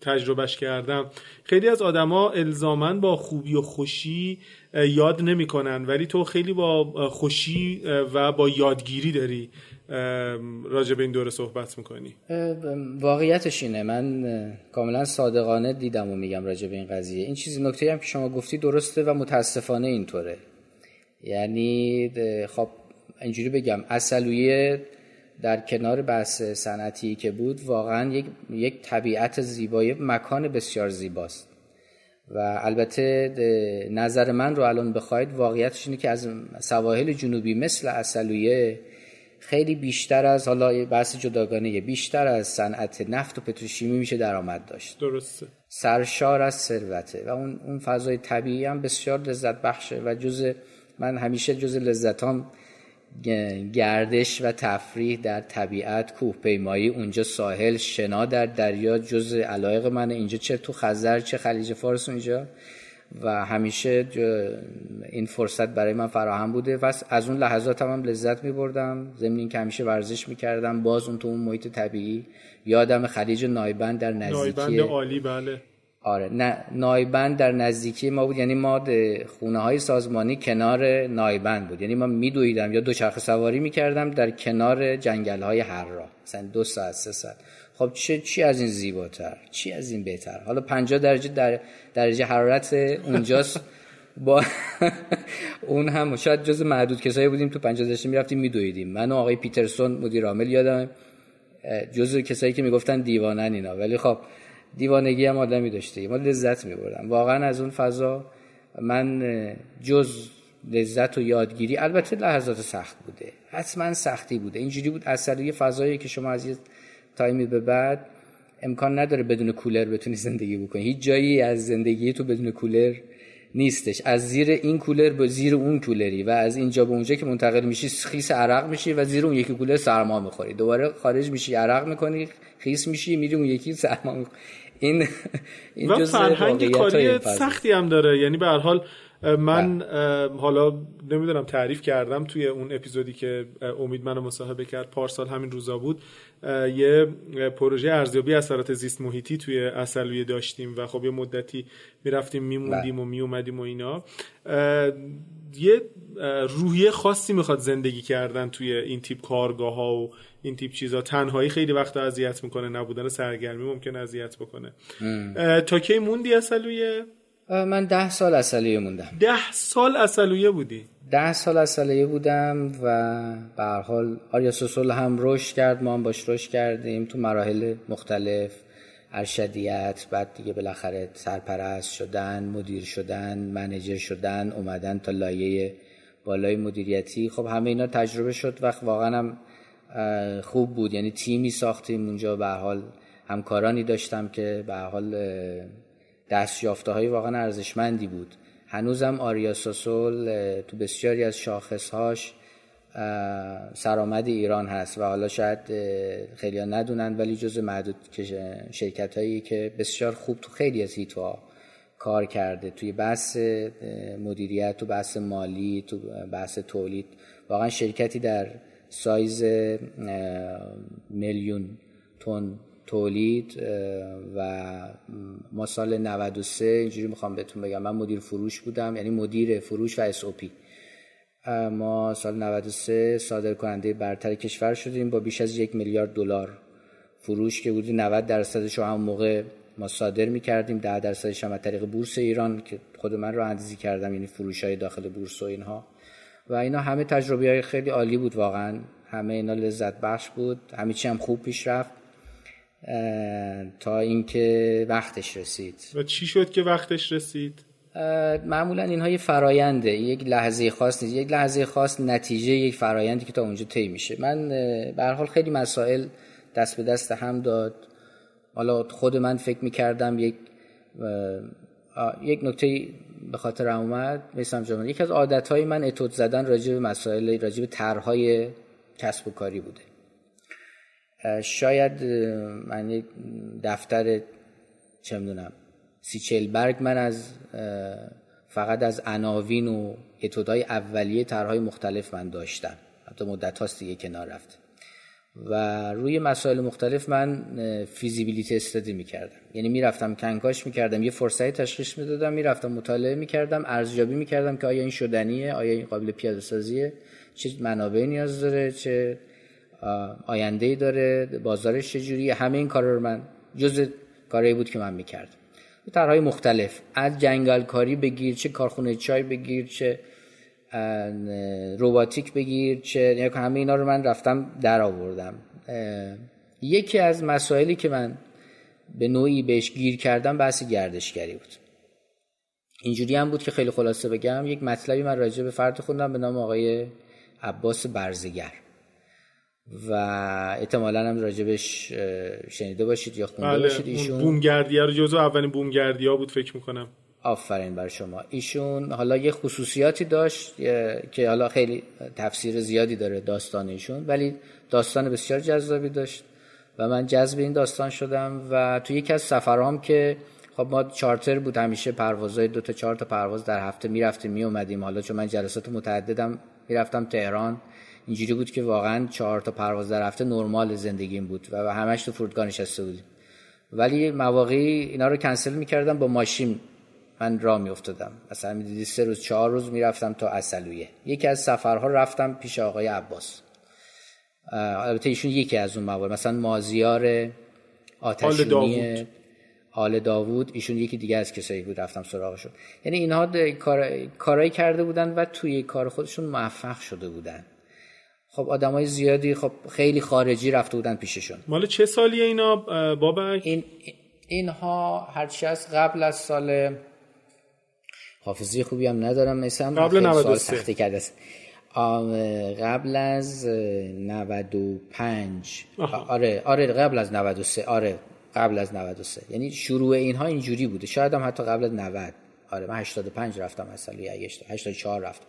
تجربهش کردم، خیلی از آدما الزاماً با خوبی و خوشی یاد نمی‌کنن، ولی تو خیلی با خوشی و با یادگیری داری راجع به این دوره صحبت می‌کنی. واقعیتش اینه، من کاملاً صادقانه دیدم و میگم راجع به این قضیه. این چیزی نکته‌ای هم که شما گفتی درسته و متاسفانه اینطوره. یعنی خب اینجوری بگم، عسلویه در کنار بحث صنعتی که بود واقعا یک یک طبیعت زیبایی، مکان بسیار زیباست و البته نظر من رو الان بخواید واقعیتش اینه که از سواحل جنوبی مثل عسلویه خیلی بیشتر از، حالا بحث جداگانه، بیشتر از صنعت نفت و پتروشیمی میشه درآمد داشت. درسته. سرشار از ثروته و اون اون فضای طبیعی هم بسیار لذت بخشه و جزء، من همیشه جزء لذتام گردش و تفریح در طبیعت، کوه پیمایی، اونجا ساحل، شنا در دریا جز علایق منه. اینجا چه تو خزر چه خلیج فارس اونجا، و همیشه این فرصت برای من فراهم بوده و از اون لحظات هم, هم لذت می بردم. ضمن این که همیشه ورزش می کردم باز اون تو اون محیط طبیعی. یادم خلیج نایبند در نزدیکی نایبند عالی، بله آره، نه نایبند در نزدیکی ما بود، یعنی ما خونه های سازمانی کنار نایبند بود، یعنی ما میدویدم یا دوچرخه سواری میکردم در کنار جنگل های حرا، مثلا دو ساعت سه ساعت. خب چه چی از این زیباتر، چی از این بهتر؟ حالا پنجاه درجه در درجه حرارت اونجاست با اون هم شاید جز محدود کسایی بودیم تو پنجاه درجه میرفتیم میدویدیم. من و آقای پیترسون مدیر عامل یادم جز کسایی که میگفتن دیوانن اینا، ولی خب دیوانگی هم آدمی داشته، ما لذت می‌بردم واقعا از اون فضا. من جز لذت و یادگیری، البته لحظات سخت بوده، حتما سختی بوده، اینجوری بود اثر یه فضایی که شما از یه تایمی به بعد امکان نداره بدون کولر بتونی زندگی بکنی، هیچ جایی از زندگی تو بدون کولر نیستش، از زیر این کولر به زیر اون کولری و از اینجا به اونجا که منتقل میشی خیس عرق میشی و زیر اون یکی کولر سرما میخوری، دوباره خارج میشی عرق میکنی خیس میشی میری اون یکی سرما میخوری. این این جزء فرهنگ کاری سختی هم داره، یعنی به هر حال من ها. حالا نمیدونم تعریف کردم توی اون اپیزودی که امید منو مصاحبه کرد پارسال همین روزا بود، یه پروژه ارزیابی اثرات زیست محیطی توی عسلویه داشتیم و خب یه مدتی میرفتیم میموندیم و میومدیم و اینا. یه روحیه خاصی میخواد زندگی کردن توی این تیپ کارگاه ها و این تیپ چیزا. تنهایی خیلی وقتا اذیت میکنه، نبودن سرگرمی ممکنه اذیت بکنه. تا کی موندی عسلویه؟ من ده سال عسلویه موندم. ده سال عسلویه بودی؟ ده سال عسلویه بودم و به هر حال آریا ساسول هم رشد کرد، ما هم باش رشد کردیم تو مراحل مختلف، ارشدیت، بعد دیگه بالاخره سرپرست شدن، مدیر شدن، منیجر شدن، اومدن تا لایه بالای مدیریتی. خب همه اینا تجربه شد و واقعا هم خوب بود، یعنی تیمی ساختیم اونجا، به هر حال همکارانی داشتم که به هر حال دستیافته‌های واقعا ارزشمندی بود. هنوزم آریا ساسول تو بسیاری از شاخص‌هاش سرآمد ایران هست و حالا شاید خیلی‌ها ندونن ولی جزو معدود شرکت‌هایی که بسیار خوب تو خیلی از حیطه‌ها کار کرده، توی بحث مدیریت، تو بحث مالی، تو بحث تولید. واقعا شرکتی در سایز میلیون تن تولید و ما سال نود و سه اینجوری میخوام بهتون بگم، من مدیر فروش بودم، یعنی مدیر فروش و اس او پی. ما سال نود و سه صادرکننده برتر کشور شدیم با بیش از یک میلیارد دلار فروش که بود. نود درصدش رو هم موقع ما صادر میکردیم، ده درصدش هم از طریق بورس ایران که خود من رو اندازی کردم، یعنی فروش‌های داخل بورس و اینها. و اینا همه تجربیات خیلی عالی بود، واقعا همه اینا لذت بخش بود، همه چی هم خوب پیش رفت تا اینکه وقتش رسید. و چی شد که وقتش رسید؟ معمولا اینها یه فراینده، یک لحظه خاص نیست، یک لحظه خاص نتیجه یک فرایندی که تا اونجا طی میشه. من به هر حال خیلی مسائل دست به دست هم داد. حالا خود من فکر می‌کردم یک یک نکته به خاطر اومد، میسم جان، یک از عادت‌های من اتود زدن راجع به مسائل، راجع به طرح‌های کسب و کاری بوده. شاید من یک دفتر چه میدونم سی چهل برگ من از فقط از عناوین و اتودهای اولیه طرح‌های مختلف من داشتم، حتی مدت هاست دیگه کنار رفت و روی مسائل مختلف من فیزیبیلیتی استادی میکردم، یعنی میرفتم کنکاش میکردم، یه فرصتی تشخیص میدادم، میرفتم مطالعه میکردم، ارزیابی میکردم که آیا این شدنیه، آیا این قابل پیاده سازیه، چه منابعی نیاز داره، چه آینده‌ای داره، بازارش چجوریه. همه این کارا رو من جزء کارایی بود که من میکردم، طرح‌های مختلف، از جنگل کاری بگیر، چه کارخونه چای بگیر، چه روباتیک بگیر، چه یعنی همه اینا رو من رفتم در آوردم. یکی از مسائلی که من به نوعی بهش گیر کردم بحث گردشگری بود. اینجوری هم بود که خیلی خلاصه بگم، یک مطلبی من راجع به فرد خوندم به نام آقای عباس برزگر و احتمالاً هم راجبش شنیده باشید یا خونده باشید. ایشون بومگردی رو جزو اولین بومگردی ها بود فکر میکنم. آفرین بر شما. ایشون حالا یه خصوصیاتی داشت که حالا خیلی تفسیر زیادی داره داستان ایشون، ولی داستان بسیار جذابی داشت و من جذب این داستان شدم و تو یکی از سفرام که خب ما چارتر بود، همیشه پروازهای دو تا چهار تا پرواز در هفته میرفتیم میومدیم، حالا چون من جلسات متعددم میرفتم تهران، اینجوری بود که واقعا چهار تا پرواز در هفته نرمال زندگیم بود و همش تو فرودگاه نشسته بودیم، ولی مواقعی اینا رو کنسل می‌کردم، با ماشین من راه می‌افتادم، مثلا می‌دیدی سه روز چهار روز می‌رفتم تا عسلویه. یکی از سفرها رفتم پیش آقای عباس، البته ایشون یکی از اون موارد، مثلا مازیار آتشونی، آل داوود، ایشون یکی دیگه از کسایی بود رفتم سراغشون. یعنی اینها کار... کارایی کرده بودن و توی کار خودشون موفق شده بودن. خب آدمای زیادی خب خیلی خارجی رفته بودن پیششون. مال چه سالیه اینا بابک؟ این اینها هر چی از قبل از سال، حافظه خوبی هم ندارم، مثلا قبل نود و سه تخته کرده است، قبل از نود و پنج. آره آره قبل از نود و سه، آره قبل از نود و سه، یعنی شروع اینها اینجوری بوده، شاید هم حتی قبل از نود. آره من هشتاد و پنج رفتم مثلا، هشتاد و چهار رفتم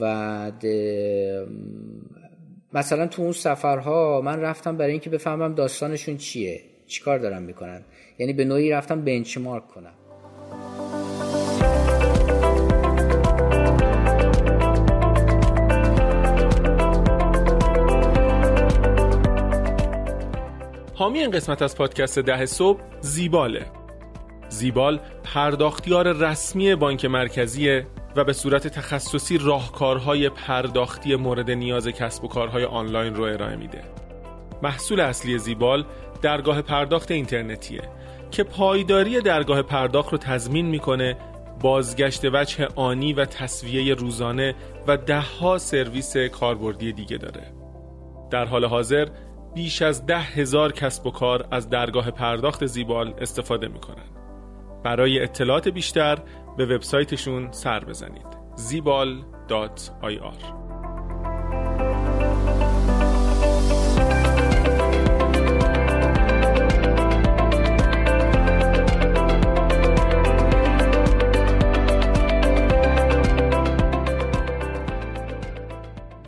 و مثلا تو اون سفرها من رفتم برای اینکه بفهمم داستانشون چیه، چیکار دارن میکنن، یعنی به نوعی رفتم بنچمارک کنم. حامی این قسمت از پادکست ده صبح زیباله. زیبال پرداختیار رسمی بانک مرکزیه و به صورت تخصصی راهکارهای پرداختی مورد نیاز کسب و کارهای آنلاین رو ارائه میده. محصول اصلی زیبال درگاه پرداخت اینترنتیه که پایداری درگاه پرداخت رو تضمین میکنه، بازگشت وجه آنی و تسویه روزانه و ده ها سرویس کاربردی دیگه داره. در حال حاضر بیش از ده هزار کسب و کار از درگاه پرداخت زیبال استفاده میکنن. برای اطلاعات بیشتر به وبسایتشون سر بزنید زیبال دات آی آر.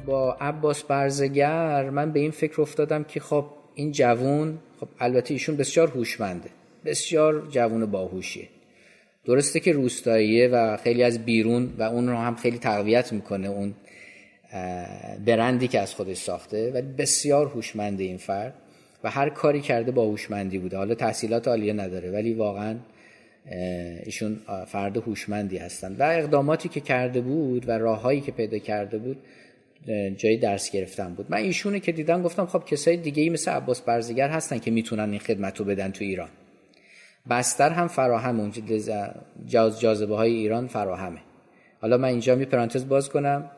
با عباس برزگر من به این فکر افتادم که خب این جوون، خب البته ایشون بسیار هوشمنده، بسیار جوون باهوشیه، درسته که روستاییه و خیلی از بیرون و اون رو هم خیلی تقویت میکنه اون برندی که از خودش ساخته، ولی بسیار هوشمنده این فرد و هر کاری کرده با هوشمندی بوده. حالا تحصیلات عالیه نداره ولی واقعا ایشون فرد هوشمندی هستن و اقداماتی که کرده بود و راههایی که پیدا کرده بود جای درس گرفتن بود. من ایشونه که دیدم گفتم خب کسای دیگه‌ای مثل عباس برزگر هستن که میتونن این خدمتو بدن تو ایران. بستر هم فراهم، اونجا جاز جاذبه های ایران فراهمه. حالا من اینجا می پرانتز باز کنم،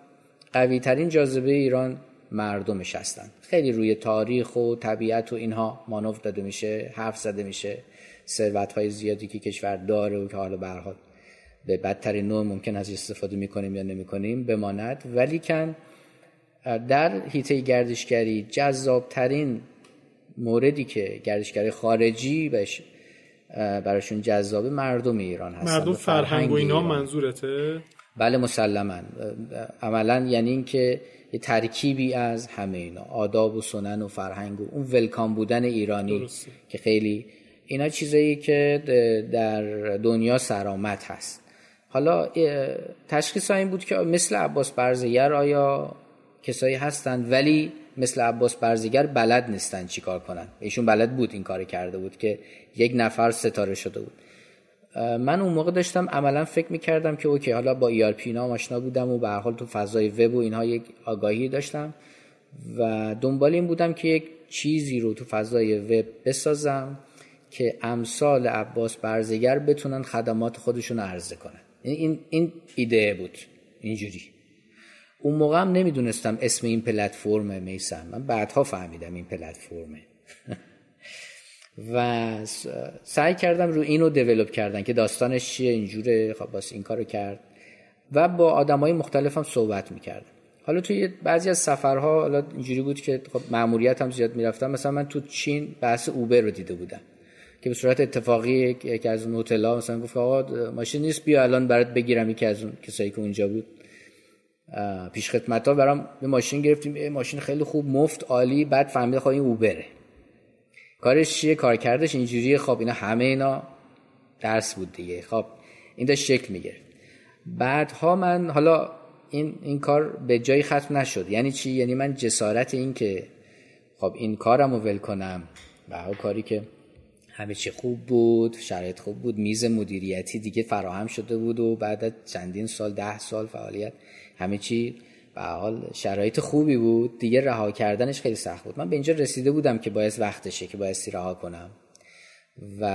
قوی ترین جاذبه ایران مردمش هستن، خیلی روی تاریخ و طبیعت و اینها مانور داده میشه، حرف زده میشه، ثروت های زیادی که کشور داره و که حالا به هر حال به بدترین نوع ممکن از استفاده میکنیم یا نمیکنیم بماند، ولی کن در حیطه گردشگری جذاب ترین موردی که گردشگری خارجی بهش براشون جذاب مردم ایران هستن. مردم فرهنگ و اینا منظورته؟ بله مسلماً، عملاً یعنی این که یه ترکیبی از همه اینا، آداب و سنن و فرهنگ و اون ولکام بودن ایرانی. درسته. که خیلی اینا چیزایی که در دنیا سرآمد هست. حالا تشخیص این بود که مثل عباس برزگر آیا کسایی هستند ولی مثل عباس برزگر بلد نیستن چیکار کنن. ایشون بلد بود، این کار کرده بود که یک نفر ستاره شده بود. من اون موقع داشتم عملا فکر میکردم که اوکی، حالا با ای آر پی اینا آشنا بودم و به هر حال تو فضای وب و اینها یک آگاهی داشتم و دنبال این بودم که یک چیزی رو تو فضای وب بسازم که امثال عباس برزگر بتونن خدمات خودشون عرضه کنن. این این ایده بود اینجوری. اون موقع هم نمیدونستم اسم این پلتفرمه میسم، من بعدها فهمیدم این پلتفرمه و سعی کردم رو اینو دیولپ کردن که داستانش چیه، اینجوره، خب باز این کارو کرد و با آدمای مختلفم صحبت میکردم. حالا توی بعضی از سفرها حالا اینجوری بود که خب ماموریتم زیاد میرفتم، مثلا من تو چین بحث اوبر رو دیده بودم که به صورت اتفاقی یکی از اون هتل‌ها مثلا گفت آقا ماشین نیست، بیا الان برات بگیرم. یکی از اون کسایی که اونجا بود پیش خدمت‌ها برام یه ماشین گرفتیم، ماشین خیلی خوب، مفت، عالی. بعد فهمیدم خب این اوبره، کارش چیه، کار کردش اینجوریه. خب اینا همه اینا درس بود دیگه. خب این داشت شکل میگرفت. بعدها من حالا این این کار به جای ختم نشد. یعنی چی؟ یعنی من جسارت این که خب این کارمو ول کنم و کاری که همه چی خوب بود، شرایط خوب بود، میز مدیریتی دیگه فراهم شده بود و بعد از چندین سال، ده سال فعالیت، همه چی به حال شرایط خوبی بود دیگه، رها کردنش خیلی سخت بود. من به اینجا رسیده بودم که باید وقتشه که باید رها کنم و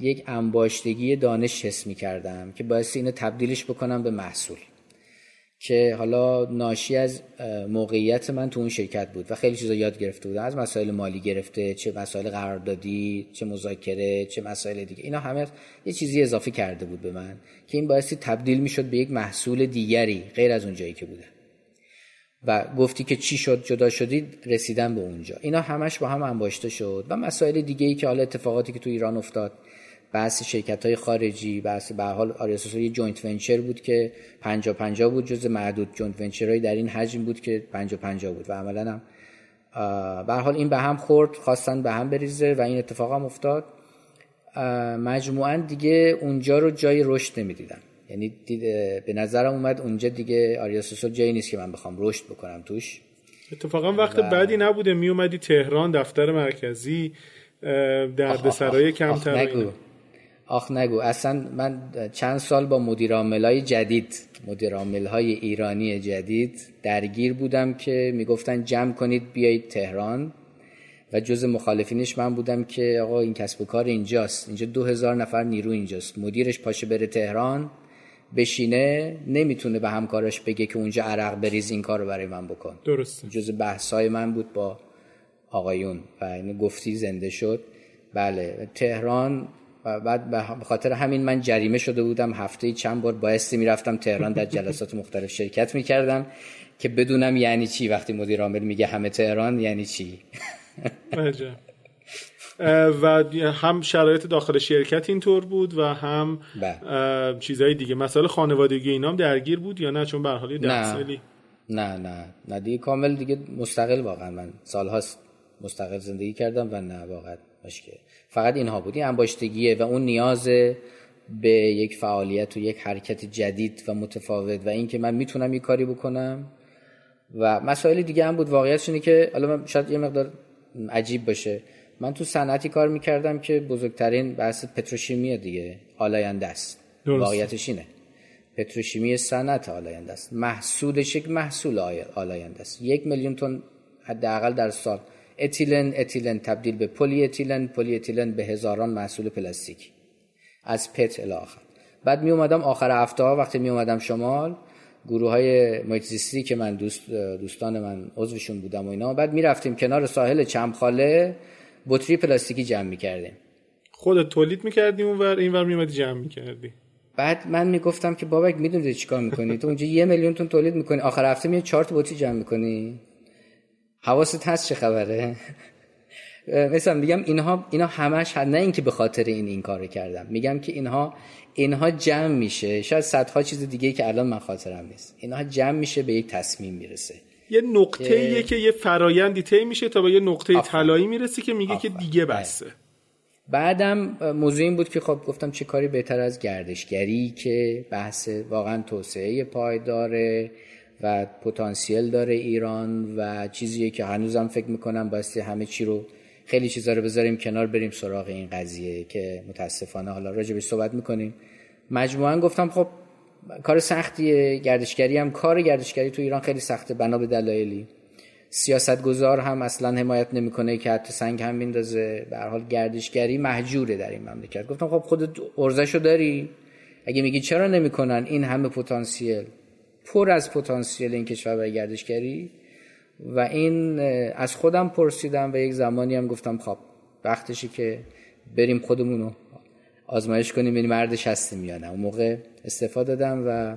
یک انباشتگی دانش حس می کردم که باید اینو تبدیلش بکنم به محصول که حالا ناشی از موقعیت من تو اون شرکت بود و خیلی چیزا یاد گرفته بودم، از مسائل مالی گرفته، چه مسائل قراردادی، چه مذاکره، چه مسائل دیگه، اینا همه یه چیزی اضافه کرده بود به من که این بایستی تبدیل میشد به یک محصول دیگری غیر از اون جایی که بودم. و گفتی که چی شد جدا شدید، رسیدم به اونجا، اینا همش با هم انباشته شد و مسائل دیگه‌ای که حالا اتفاقاتی که تو ایران افتاد، بحث شرکت‌های خارجی، بحث به هر حال آریا ساسول یه جوینت ونچر بود که پنجاه پنجاه بود، جز معدود جوینت ونچرای در این حجم بود که پنجاه پنجاه بود و عملاً هم به هر حال این به هم خورد، خواستن به هم بریزه و این اتفاق هم افتاد. مجموعاً دیگه اونجا رو جای رشد نمی‌دیدم، یعنی به نظرم اومد اونجا دیگه آریا ساسول جایی نیست که من بخوام رشد بکنم توش. اتفاقاً وقت و... بعدی نبوده، میومدی تهران، دفتر مرکزی، دردسرای کمتر. آخ نگو، اصلا من چند سال با مدیرعاملای جدید، مدیرعامل‌های ایرانی جدید درگیر بودم که میگفتن جمع کنید بیایید تهران و جز مخالفینش من بودم که آقا این کسب و کار اینجاست، اینجا دو هزار نفر نیرو اینجاست، مدیرش پاشه بره تهران بشینه نمیتونه به همکاراش بگه که اونجا عرق بریز، این کار رو برای من بکن. درسته، جز بحثای من بود با آقایون و این گفتی زنده شد. بله تهران، و بعد به خاطر همین من جریمه شده بودم، هفته چند بار بایستی میرفتم تهران، در جلسات مختلف شرکت میکردم که بدونم یعنی چی وقتی مدیر عامل میگه همه تهران یعنی چی. و هم شرایط داخل شرکت اینطور بود و هم چیزهای دیگه، مسائل خانوادگی اینام درگیر بود یا نه؟ چون به هر حال درسالی نه نه نه دیگه کامل دیگه مستقل. واقعا من سالهاست مستقل زندگی کردم و نه واقعا مشکل فقط اینها بود، این انباشتگیه و اون نیاز به یک فعالیت و یک حرکت جدید و متفاوت و این که من میتونم یک کاری بکنم و مسائل دیگه هم بود. واقعیتش اینه که حالا شاید یه مقدار عجیب باشه، من تو صنعتی کار میکردم که بزرگترین بحث پتروشیمی دیگه آلاینده است. واقعیتش اینه پتروشیمی صنعت آلاینده است، محصولش یک محصول آلاینده است، یک میلیون تن حداقل در سال، اتیلن اتیلن تبدیل به پلی اتیلن، پلی اتیلن به هزاران محصول پلاستیکی از پت الی آخر. بعد می اومدم آخر هفته ها وقتی می اومدم شمال، گروه های محیط زیستی که من دوست دوستان من عضوشون بودم و اینا، بعد می رفتیم کنار ساحل چمخاله بطری پلاستیکی جمع می کردیم، خودت تولید می کردیم اونور، اینور می اومدی جمع می کردی. بعد من میگفتم که بابک میدونی چیکار میکنی تو، اونجا یه میلیون تن تولید میکنی، آخر هفته می چهار تا بطری جمع میکنی، حواست هست چه خبره؟ مثلا میگم اینها اینا همش، نه اینکه به خاطر این این کارو کردم، میگم که اینها اینها جمع میشه، شاید صدها چیز دیگه که الان من خاطرم نیست، اینها جمع میشه به یک تصمیم میرسه، یه نقطه‌ایه که یه فرایندی طی میشه تا به یه نقطه طلایی میرسی که میگه که دیگه بسه. بعدم موضوع این بود که خب گفتم چه کاری بهتر از گردشگری که بحث واقعا توسعه پایداره و پتانسیل داره ایران و چیزیه که هنوزم فکر میکنم بایستی همه چی رو، خیلی چیزا رو بذاریم کنار، بریم سراغ این قضیه که متاسفانه حالا راجبش صحبت میکنیم. مجموعاً گفتم خب کار سختیه، گردشگری هم، کار گردشگری تو ایران خیلی سخته بنا به دلایلی. سیاستگزار هم اصلا حمایت نمیکنه که حتی سنگ هم میندازه. به هر حال گردشگری محجوره در این مملکت. گفتم خب خودت ارزشو داری؟ اگه میگی چرا نمیکنن این همه پتانسیل، پر از پتانسیل این کشور برای گردشگری، و این از خودم پرسیدم و یک زمانی هم گفتم خب وقتشه که بریم خودمونو آزمایش کنیم این مردش هستیم یا نه. اون موقع استفاده دادم و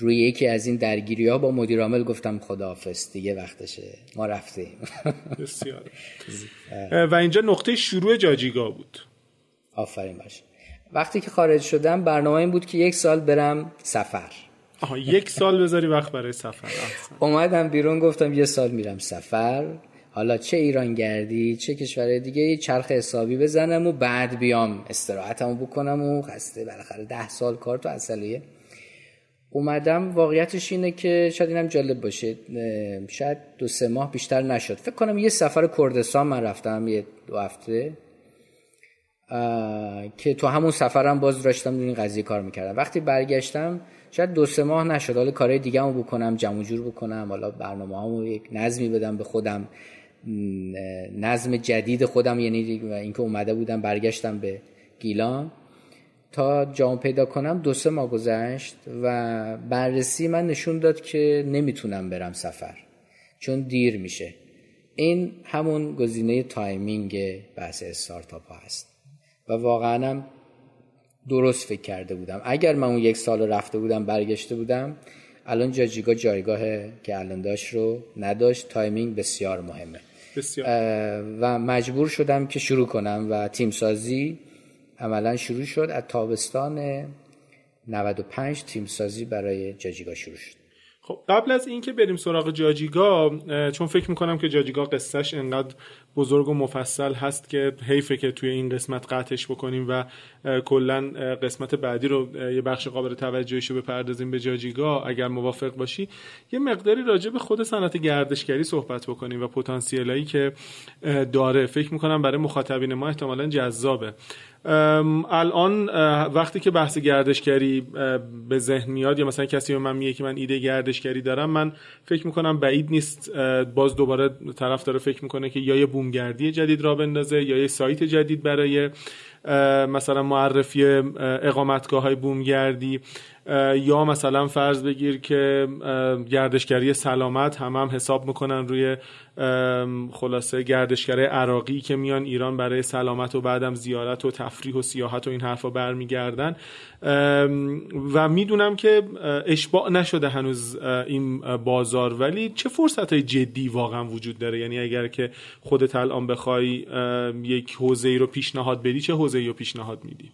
روی یکی از این درگیری‌ها با مدیر عامل گفتم خداحافظ، دیگه وقتشه ما رفتیم. بسیار. و اینجا نقطه شروع جاجیگا بود. آفرین باشه. وقتی که خارج شدم برنامه این بود که یک سال برم سفر. آها، یک سال بذاری وقت برای سفر. اومدم بیرون گفتم یه سال میرم سفر، حالا چه ایران گردی چه کشور دیگه، چرخ حسابی بزنم و بعد بیام استراحتمو بکنم و خسته بالاخره ده سال کار تو عسلویه. اومدم واقعیتش اینه که شاید اینم جالب باشه، شاید دو سه ماه بیشتر نشد، فکر کنم یه سفر کردستان من رفتم یه دو هفته که تو همون سفرم باز داشتم این قضیه کار میکردم. وقتی برگشتم شاید دو سه ماه نشد، حالا کارهای دیگه‌مو بکنم، جمع و جور بکنم، حالا برنامه‌هامو یک نظمی بدم به خودم، نظم جدید خودم، یعنی اینکه اومده بودم برگشتم به گیلان تا جام پیدا کنم. دو سه ماه گذشت و بررسی من نشون داد که نمیتونم برم سفر چون دیر میشه. این همون گزینه تایمینگ بحث استارتاپ ها هست و واقعا هم درست فکر کرده بودم. اگر من اون یک سال رفته بودم برگشته بودم الان جاجیگا جایگاه که الان داشت رو نداشت. تایمینگ بسیار مهمه بسیار. و مجبور شدم که شروع کنم و تیم سازی عملا شروع شد. از تابستان نود و پنج تیم سازی برای جاجیگا شروع شد. خب قبل از اینکه بریم سراغ جاجیگا، چون فکر میکنم که جاجیگا قصهش انقدر بزرگ و مفصل هست که حیفه که توی این قسمت قطعش بکنیم و کلن قسمت بعدی رو یه بخش قابل توجهش رو بپردازیم به جاجیگا. اگر موافق باشی یه مقداری راجع به خود صنعت گردشگری صحبت بکنیم و پتانسیلایی که داره. فکر میکنم برای مخاطبین ما احتمالاً جذابه. الان وقتی که بحث گردشگری به ذهن میاد یا مثلا کسی به من میگه که من ایده گردشگری دارم، من فکر میکنم بعید نیست باز دوباره طرف داره فکر میکنه که یا یه بومگردی جدید را بندازه یا یه سایت جدید برای مثلا معرفی اقامتگاه های بومگردی، یا مثلا فرض بگیر که گردشگری سلامت هم هم حساب میکنن روی خلاصه گردشگری عراقی که میان ایران برای سلامت و بعدم زیارت و تفریح و سیاحت و این حرفا برمیگردن. و میدونم که اشباع نشده هنوز این بازار، ولی چه فرصت های جدی واقعا وجود داره؟ یعنی اگر که خودت الان بخوای یک حوزه ای رو پیشنهاد بدی چه حوزه ای رو پیشنهاد میدی؟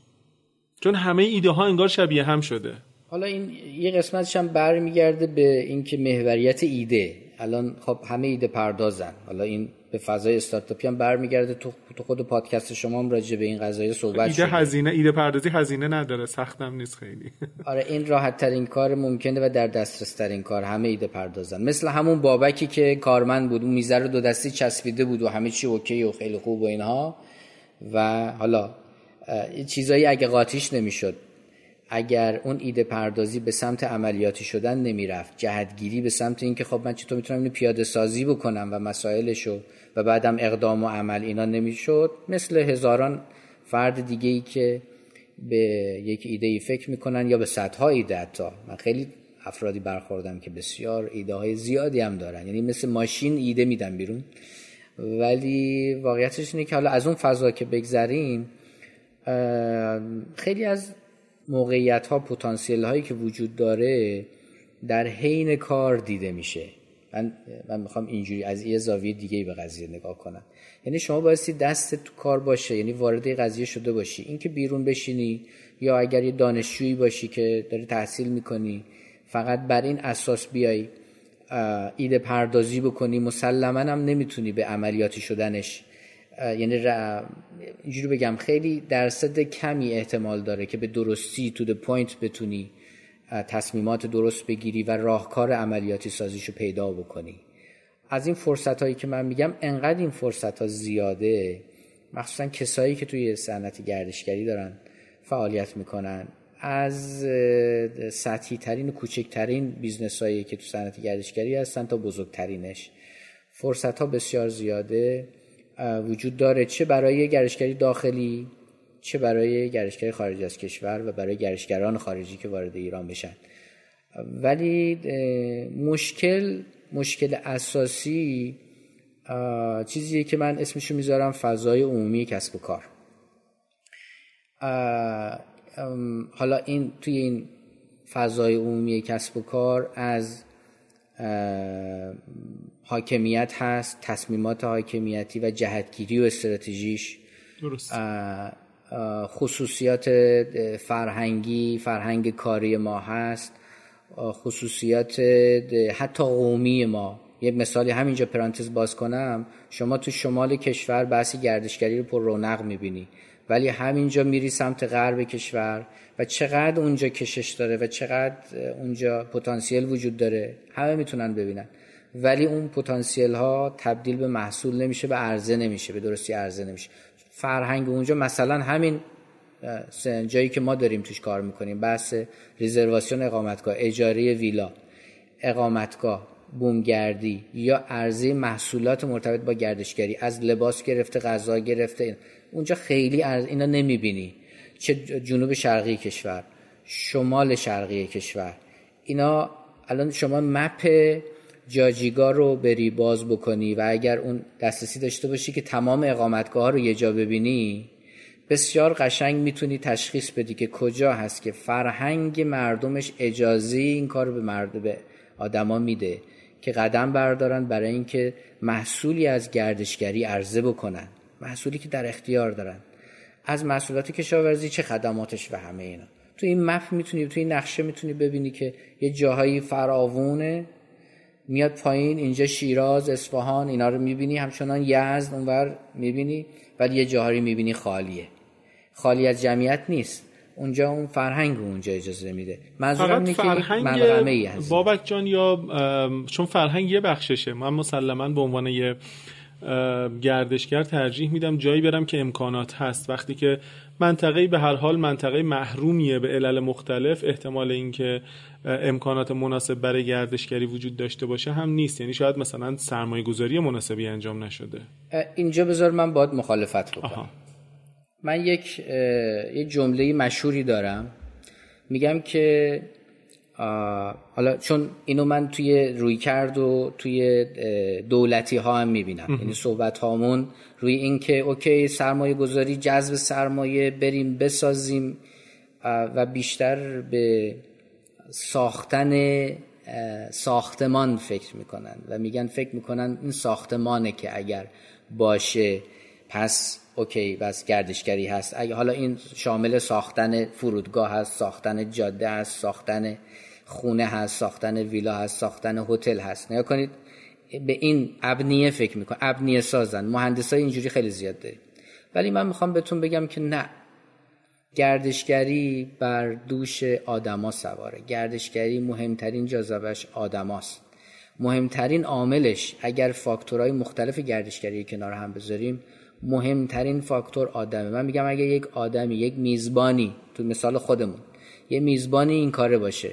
چون همه ایده ها انگار شبیه هم شده. حالا این یه قسمتش هم برمیگرده به اینکه محوریت ایده. الان خب همه ایده پردازن. حالا این به فضای استارتاپی هم برمیگرده. تو خود پادکست شما هم راجع به این قضايا صحبت شده. ایده هزینه، ایده پردازی هزینه نداره، سختم نیست خیلی. آره این راحت ترین کار ممکنه و در دسترس ترین کار، همه ایده پردازن. مثل همون بابکی که کارمند بود، اون میزه رو دو دستی چسبیده بود و همه چی اوکی و خیلی خوب و اینها، و حالا چیزایی اگه قاطیش نمیشد، اگر اون ایده پردازی به سمت عملیاتی شدن نمیرفت، جهتگیری به سمت اینکه خب من چطور میتونم اینو پیاده سازی بکنم و مسائلشو و بعدم اقدام و عمل، اینا نمیشد. مثل هزاران فرد دیگه ای که به یک ایده ای فکر میکنن یا به صدها ایده، حتی من خیلی افرادی برخوردم که بسیار ایده های زیادی هم دارن، یعنی مثل ماشین ایده میدن بیرون. ولی واقعیتش اینه که حالا از اون فضا که بگذریم، خیلی از موقعیت ها، پتانسیل هایی که وجود داره در حین کار دیده میشه. من من میخوام اینجوری از یه زاویه دیگه به قضیه نگاه کنم. یعنی شما بایستی دست تو کار باشه، یعنی وارد قضیه شده باشی. اینکه بیرون بشینی یا اگر یه دانشجویی باشی که داری تحصیل میکنی فقط بر این اساس بیای ایده پردازی بکنی، مسلماً هم نمیتونی به عملیاتی شدنش، یعنی اینجوری بگم خیلی درصد کمی احتمال داره که به درستی to the point بتونی تصمیمات درست بگیری و راهکار عملیاتی سازیشو پیدا بکنی. از این فرصت هایی که من میگم انقدر این فرصت ها زیاده، مخصوصا کسایی که توی صنعت گردشگری دارن فعالیت میکنن، از سطحی ترین و کوچکترین بیزنس هایی که تو صنعت گردشگری هستن تا بزرگترینش، فرصت ها بسیار زیاده وجود داره، چه برای گردشگری داخلی چه برای گردشگری خارج از کشور و برای گردشگران خارجی که وارد ایران بشن. ولی مشکل مشکل اساسی چیزیه که من اسمشو میذارم فضای عمومی کسب و کار. حالا این توی این فضای عمومی کسب و کار از حاکمیت هست، تصمیمات حاکمیتی و جهتگیری و استراتژیش، درست، خصوصیات فرهنگی، فرهنگ کاری ما هست، خصوصیات حتی قومی ما. یه مثالی همینجا پرانتز باز کنم، شما تو شمال کشور بحث گردشگری رو پر رونق میبینی، ولی همینجا میری سمت غرب کشور و چقدر اونجا کشش داره و چقدر اونجا پتانسیل وجود داره همه میتونن ببینن، ولی اون پتانسیل ها تبدیل به محصول نمیشه، به عرضه نمیشه، به درستی عرضه نمیشه. فرهنگ اونجا، مثلا همین جایی که ما داریم توش کار میکنیم، بحث رزرواسیون اقامتگاه، اجاره ویلا، اقامتگاه، بومگردی یا عرضه محصولات مرتبط با گردشگری، از لباس گرفته غذا گرفته، اونجا خیلی عرض... اینا نمیبینی. چه جنوب شرقی کشور، شمال شرقی کشور، اینا الان شما مپ جاجیگا رو بری باز بکنی و اگر اون دسترسی داشته باشی که تمام اقامتگاه‌ها رو یه جا ببینی، بسیار قشنگ میتونی تشخیص بدی که کجا هست که فرهنگ مردمش اجازه این کار به مرد به آدما میده که قدم بردارن برای اینکه محصولی از گردشگری عرضه بکنن، محصولی که در اختیار دارن، از محصولات کشاورزی چه خدماتش و همه اینا. تو این مپ میتونی، تو این نقشه میتونی ببینی که یه جاهایی فراوونه میاد پایین، اینجا شیراز، اصفهان، اینا رو میبینی، همچنان یزد اونور میبینی، ولی یه جاهایی میبینی خالیه، خالی از جمعیت نیست. اونجا اون فرهنگ اونجا اجازه میده. منظورم اینه که فرهنگ ای بابک جان، یا چون فرهنگ یه بخششه، من مسلماً به عنوان یه گردشگر ترجیح میدم جایی برم که امکانات هست، وقتی که منطقه‌ای به هر حال منطقه محرومیه به علل مختلف، احتمال اینکه امکانات مناسب برای گردشگری وجود داشته باشه هم نیست، یعنی شاید مثلا سرمایه‌گذاری مناسبی انجام نشده. اینجا بذار من باید مخالفت بکنم. آها. من یک یه جمله مشهوری دارم، میگم که حالا چون اینو من توی رویکرد و توی دولتی ها هم میبینم، یعنی صحبت هامون روی این که اوکی سرمایه گذاری، جذب سرمایه، بریم بسازیم و بیشتر به ساختن ساختمان فکر میکنن و میگن فکر میکنن این ساختمانه که اگر باشه پس اوکی بس گردشگری هست. اگه حالا این شامل ساختن فرودگاه هست، ساختن جاده هست، ساختن خونه هست، ساختن ویلا هست، ساختن هتل هست. نگاه کنید به این ابنیه فکر میکنن، ابنیه سازن، مهندسای اینجوری خیلی زیاد داریم. ولی من میخوام بهتون بگم که نه، گردشگری بر دوش آدما سواره. گردشگری مهمترین جاذبه‌اش آدماست، مهمترین عاملش. اگر فاکتورهای مختلف گردشگری کنار هم بذاریم، مهمترین فاکتور آدمه. من میگم اگه یک آدمی، یک میزبانی، تو مثال خودمون یه میزبانی این کاره باشه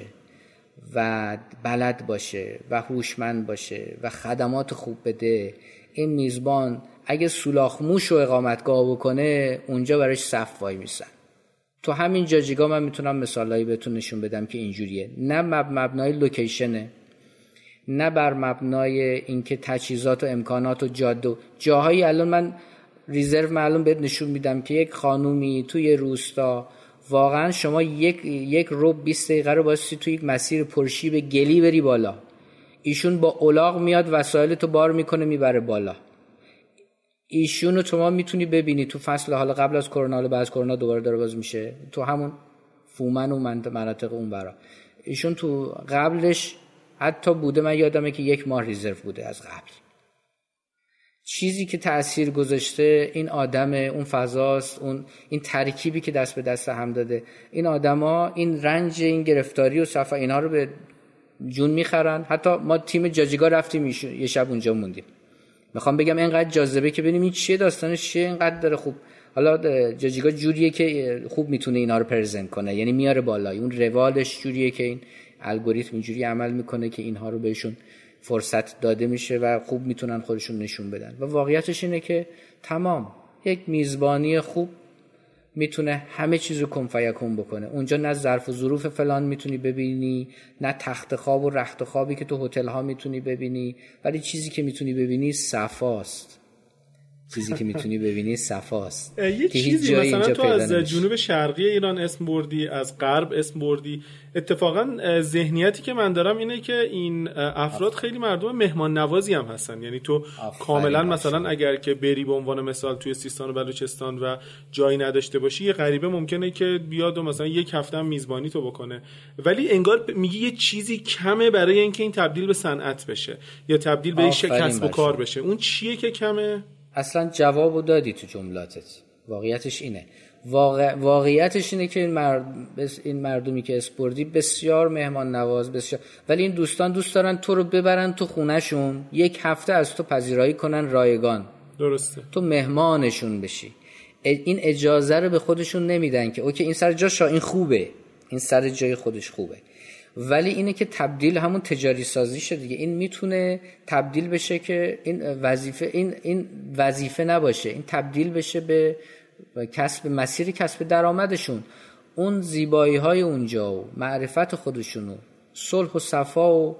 و بلد باشه و هوشمند باشه و خدمات خوب بده، این میزبان اگه سولاخ موش و اقامتگاه بکنه اونجا براش صف وای میسن. تو همین جاجیگا من میتونم مثالایی بهتون نشون بدم که اینجوریه، نه مبنای لوکیشنه، نه بر مبنای اینکه تجهیزات و امکانات و جاده. جاهایی الان من ریزرو معلوم بهت نشون میدم که یک خانومی توی روستا واقعا شما یک یک رب بیست دقیقه رو باستی توی یک مسیر پرشیب گلی بری بالا، ایشون با الاغ میاد وسایل تو بار میکنه میبره بالا. ایشونو شما میتونی ببینی تو فصل، حالا قبل از کرونا، حالا بعد از کرونا دوباره داره باز میشه، تو همون فومن و مناطق اونورا. ایشون تو قبلش حتی بوده، من یادمه که یک ماه ریزرو بوده از قبل. چیزی که تأثیر گذاشته این آدمه، اون فضاست، اون این ترکیبی که دست به دست هم داده. این آدما این رنج، این گرفتاری و صفا اینا رو به جون میخرن. حتی ما تیم جاجیگا رفتیم یه شب اونجا موندیم. میخوام بگم اینقدر جاذبه که ببینیم این چیه، داستانش چیه، اینقدر داره خوب. حالا جاجیگا جوریه که خوب میتونه اینا رو پرزنت کنه، یعنی میاره بالا. اون روالش جوریه که این الگوریتم اینجوری عمل میکنه که اینها رو بهشون فرصت داده میشه و خوب میتونن خودشون نشون بدن. و واقعیتش اینه که تمام یک میزبانی خوب میتونه همه چیزو کن فیکون بکنه. اونجا نه ظرف و ظروف فلان میتونی ببینی، نه تخت خواب و رخت خوابی که تو هتل ها میتونی ببینی، ولی چیزی که میتونی ببینی صفاست. چیزی که میتونی ببینی صفاست. یه چیزی مثلا تو از جنوب شرقی ایران اسم بردی، از غرب اسم بردی. اتفاقا ذهنیتی که من دارم اینه که این افراد خیلی مردم مهمان نوازی هم هستن. یعنی تو کاملا مثلا اگر که بری به عنوان مثال توی سیستان و بلوچستان و جایی نداشته باشی، یه غریبه ممکنه که بیاد و مثلا یک هفته هم میزبانی تو بکنه، ولی انگار میگی یه چیزی کمه برای اینکه این تبدیل به صنعت بشه یا تبدیل به کسب و کار بشه. اون چیه که کمه؟ اصلا جوابو دادی تو جملاتت. واقعیتش اینه واقع... واقعیتش اینه که این, مرد... این مردمی که اسپوردی بسیار مهمان نواز، بسیار، ولی این دوستان دوست دارن تو رو ببرن تو خونهشون، یک هفته از تو پذیرایی کنن رایگان. درسته، تو مهمانشون بشی. این اجازه رو به خودشون نمیدن که اوکی این سر جاش، این خوبه، این سر جای خودش خوبه، ولی اینه که تبدیل همون تجاری سازی شده دیگه. این میتونه تبدیل بشه که این وظیفه این این وظیفه نباشه، این تبدیل بشه به کسب مسیر کسب درآمدشون. اون زیبایی های اونجا و معرفت خودشون و صلح و صفا و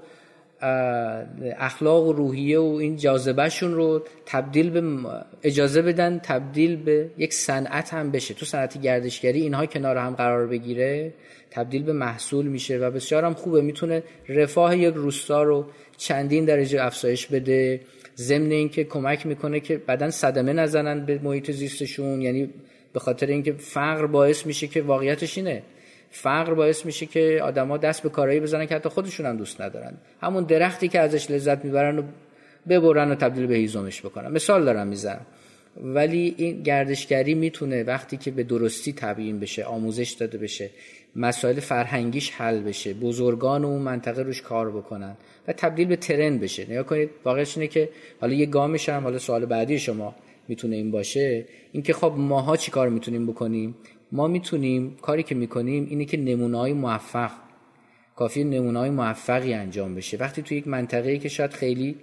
اخلاق و روحیه و این جاذبهشون رو تبدیل به اجازه بدن تبدیل به یک صنعت هم بشه. تو صنعت گردشگری اینها کنار هم قرار بگیره، تبدیل به محصول میشه و بسیار هم خوبه. میتونه رفاه یک روستا رو چندین درجه افزایش بده، ضمن اینکه کمک میکنه که بدن صدمه نزنن به محیط زیستشون. یعنی به خاطر اینکه فقر باعث میشه که واقعیتش اینه فقر باعث میشه که آدما دست به کارایی بزنن که حتی خودشون هم دوست ندارن، همون درختی که ازش لذت میبرن و ببرن و تبدیل به هیزمش بکنن. مثال دارم میزنم، ولی این گردشگری میتونه وقتی که به درستی تبیین بشه، آموزش داده بشه، مسائل فرهنگیش حل بشه، بزرگان اون منطقه روش کار بکنن و تبدیل به ترند بشه. نگاه کنید واقعش اینه که حالا یه گامش هم، حالا سوال بعدی شما میتونه این باشه، اینکه خب ماها چیکار میتونیم بکنیم؟ ما میتونیم کاری که میکنیم اینه که نمونه‌های موفق، کافی نمونه‌های موفقی انجام بشه. وقتی تو یک منطقه‌ای که شاید خیلی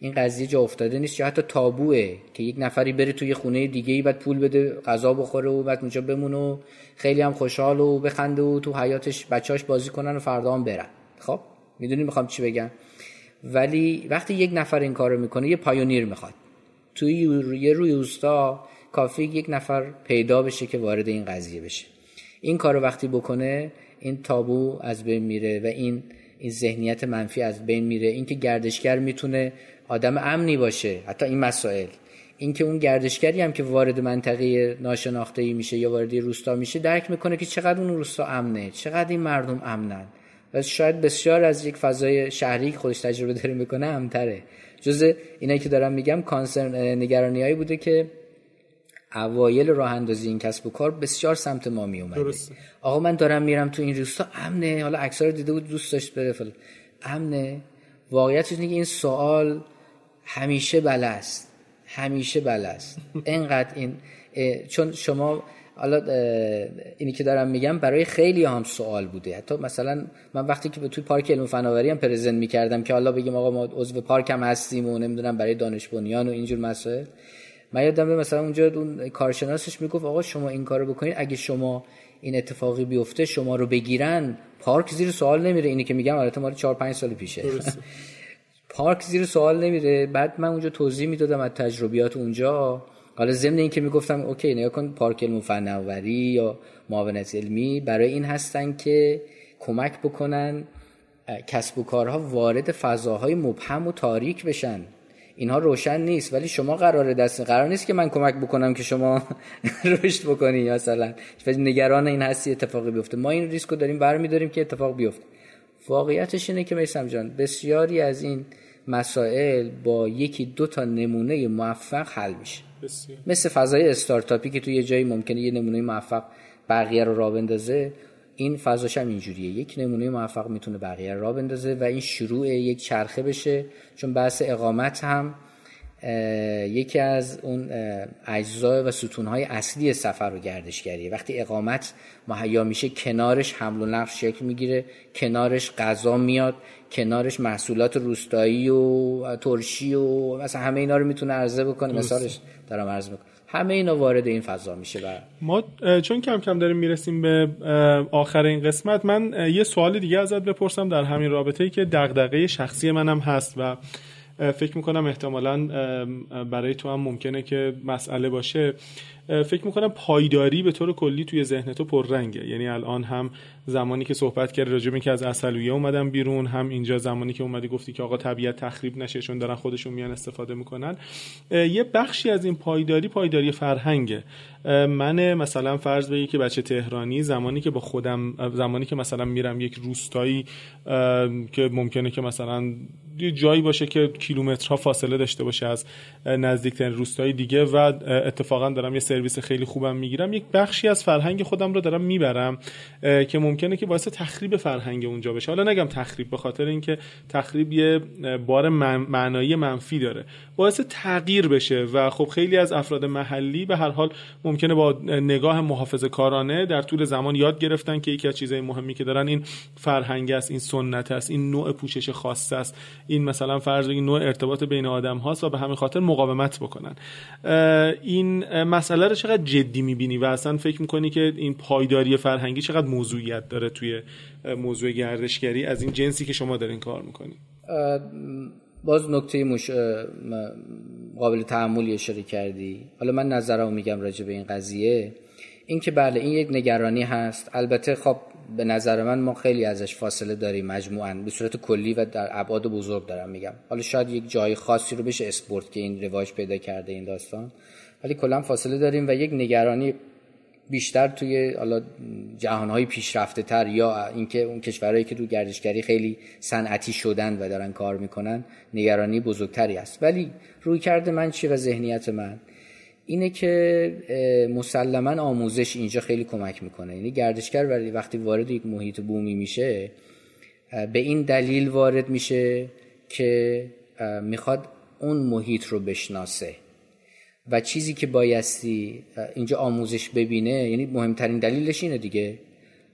این قضیه جا افتاده نیست یا حتی تابوئه که یک نفری بره توی خونه دیگه‌ای بعد پول بده غذا بخوره و بعد اونجا بمونه و خیلی هم خوشحال و بخنده و تو حیاتش بچه‌اش بازی کنن و فردا هم برن. خب میدونی میخوام چی بگم؟ ولی وقتی یک نفر این کارو میکنه، یه پایونیر میخواد توی یه روی اوستا، کافی یک نفر پیدا بشه که وارد این قضیه بشه. این کارو وقتی بکنه، این تابو از بین میره و این این ذهنیت منفی از بین میره. اینکه گردشگر میتونه آدم امنی باشه، حتی این مسائل، اینکه اون گردشگری هم که وارد منطقه ناشناخته‌ای میشه یا وارد روستا میشه، درک میکنه که چقدر اون روستا امنه، چقدر این مردم امنن و شاید بسیار از یک فضای شهری که خودش تجربه داره میکنه امن‌تره. جزء اینایی که دارم میگم کانسرن، نگرانیایی بوده که اوایل راه اندازی این کسب و کار بسیار سمت ما می اومده. درسته. آقا من دارم میرم تو این روستا، امنه؟ حالا عکس‌ها رو دیده بود دوست داشت بره فلان، امنه؟ واقعیتش اینه که این سوال همیشه بلاست، همیشه بلاست. اینقدر این چون شما حالا اینی که دارم میگم برای خیلی هم سوال بوده. حتی مثلا من وقتی که توی پارک علم و فناوری هم پرزنت میکردم که حالا بگیم آقا ما عضو پارک هم هستیم و نمیدونم برای دانش بنیان و اینجور مسائل، من یادمه مثلا اونجا اون کارشناسش میگفت آقا شما این کارو بکنید، اگه شما این اتفاقی بیفته شما رو بگیرن، پارک زیر سوال نمیره. اینی که میگم البته مال چهار پنج سال پیشه. پارک زیر سوال نمیره. بعد من اونجا توضیح میدادم از تجربیات اونجا. حالا ضمن این که میگفتم اوکی نگاه کن، پارک علم و فناوری یا معاونت علمی برای این هستن که کمک بکنن کسب و کارها وارد فضاهای مبهم و تاریک بشن. اینها روشن نیست، ولی شما قراره دست قرار نیست که من کمک بکنم که شما رشد بکنی یا مثلا نگران این هستی اتفاقی بیفته. ما این ریسکو داریم برمی‌داریم که اتفاق بیفته. واقعیتش اینه که میثم جان بسیاری از این مسائل با یکی دو تا نمونه موفق حل میشه. بسیار. مثل فضای استارتاپی که تو یه جایی ممکنه یه نمونه موفق بقیه رو راه بندازه، این فضاش هم اینجوریه، یک نمونه موفق میتونه بقیه رو راه بندازه و این شروع یک چرخه بشه. چون بحث اقامت هم یکی از اون اجزا و ستونهای اصلی سفر و گردشگریه. وقتی اقامت مهیا میشه، کنارش حمل و نقل شکل میگیره، کنارش غذا میاد، کنارش محصولات روستایی و ترشی و مثلا همه اینا رو میتونه عرضه بکنه، مثالش دارم عرض میکنم، همه اینا وارد این فضا میشه. و ما چون کم کم داریم میرسیم به آخر این قسمت، من یه سوال دیگه ازت بپرسم در همین رابطه‌ای که دغدغه شخصی منم هست و فکر میکنم احتمالاً برای تو هم ممکنه که مسئله باشه. فکر میکنم پایداری به طور کلی توی ذهن تو پررنگه، یعنی الان هم زمانی که صحبت کردی راجع به اینکه از عسلویه اومدم بیرون، هم اینجا زمانی که اومدی گفتی که آقا طبیعت تخریب نشه چون دارن خودشون میان استفاده میکنن. یه بخشی از این پایداری پایداری فرهنگه. من مثلا فرض بگی که بچه تهرانی زمانی که با خودم، زمانی که مثلا میرم یک روستایی که ممکنه که مثلا یه جایی باشه که کیلومترها فاصله داشته باشه از نزدیکترین روستای دیگه و اتفاقا دارم یه سرویس خیلی خوبم میگیرم، یک بخشی از فرهنگ خودم رو دارم میبرم که ممکنه که باعث تخریب فرهنگ اونجا بشه. حالا نگم تخریب، به خاطر اینکه تخریب یه بار من... معنایی منفی داره، باعث تغییر بشه و خب خیلی از افراد محلی به هر حال ممکنه با نگاه محافظه‌کارانه در طول زمان یاد گرفتن که یکی از چیزهای مهمی که دارن این فرهنگ است، این سنت است، این نوع پوشش خاص است، این مثلا فرض این نوع ارتباط بین آدم هاست و به همین خاطر مقاومت بکنن. این مسئله رو چقدر جدی میبینی و اصلا فکر میکنی که این پایداری فرهنگی چقدر موضوعیت داره توی موضوع گردشگری از این جنسی که شما دارین کار میکنی؟ باز نکته مش... قابل تأملی اشاره کردی. حالا من نظرمو میگم راجع به این قضیه، این که بله این یک نگرانی هست. البته خب به نظر من ما خیلی ازش فاصله داریم مجموعاً، به صورت کلی و در ابعاد بزرگ دارم میگم. حالا شاید یک جای خاصی رو بشه اسپورت که این رواج پیدا کرده این داستان، ولی کلا فاصله داریم و یک نگرانی بیشتر توی حالا جهانهای پیشرفته تر یا اینکه اون کشورهایی که تو گردشگری خیلی صنعتی شدن و دارن کار میکنن نگرانی بزرگتری است. ولی رویکرد من چی و ذهنیت من اینه که مسلماً آموزش اینجا خیلی کمک میکنه. یعنی گردشگر ولی وقتی وارد یک محیط بومی میشه به این دلیل وارد میشه که میخواد اون محیط رو بشناسه و چیزی که بایستی اینجا آموزش ببینه، یعنی مهمترین دلیلش اینه دیگه.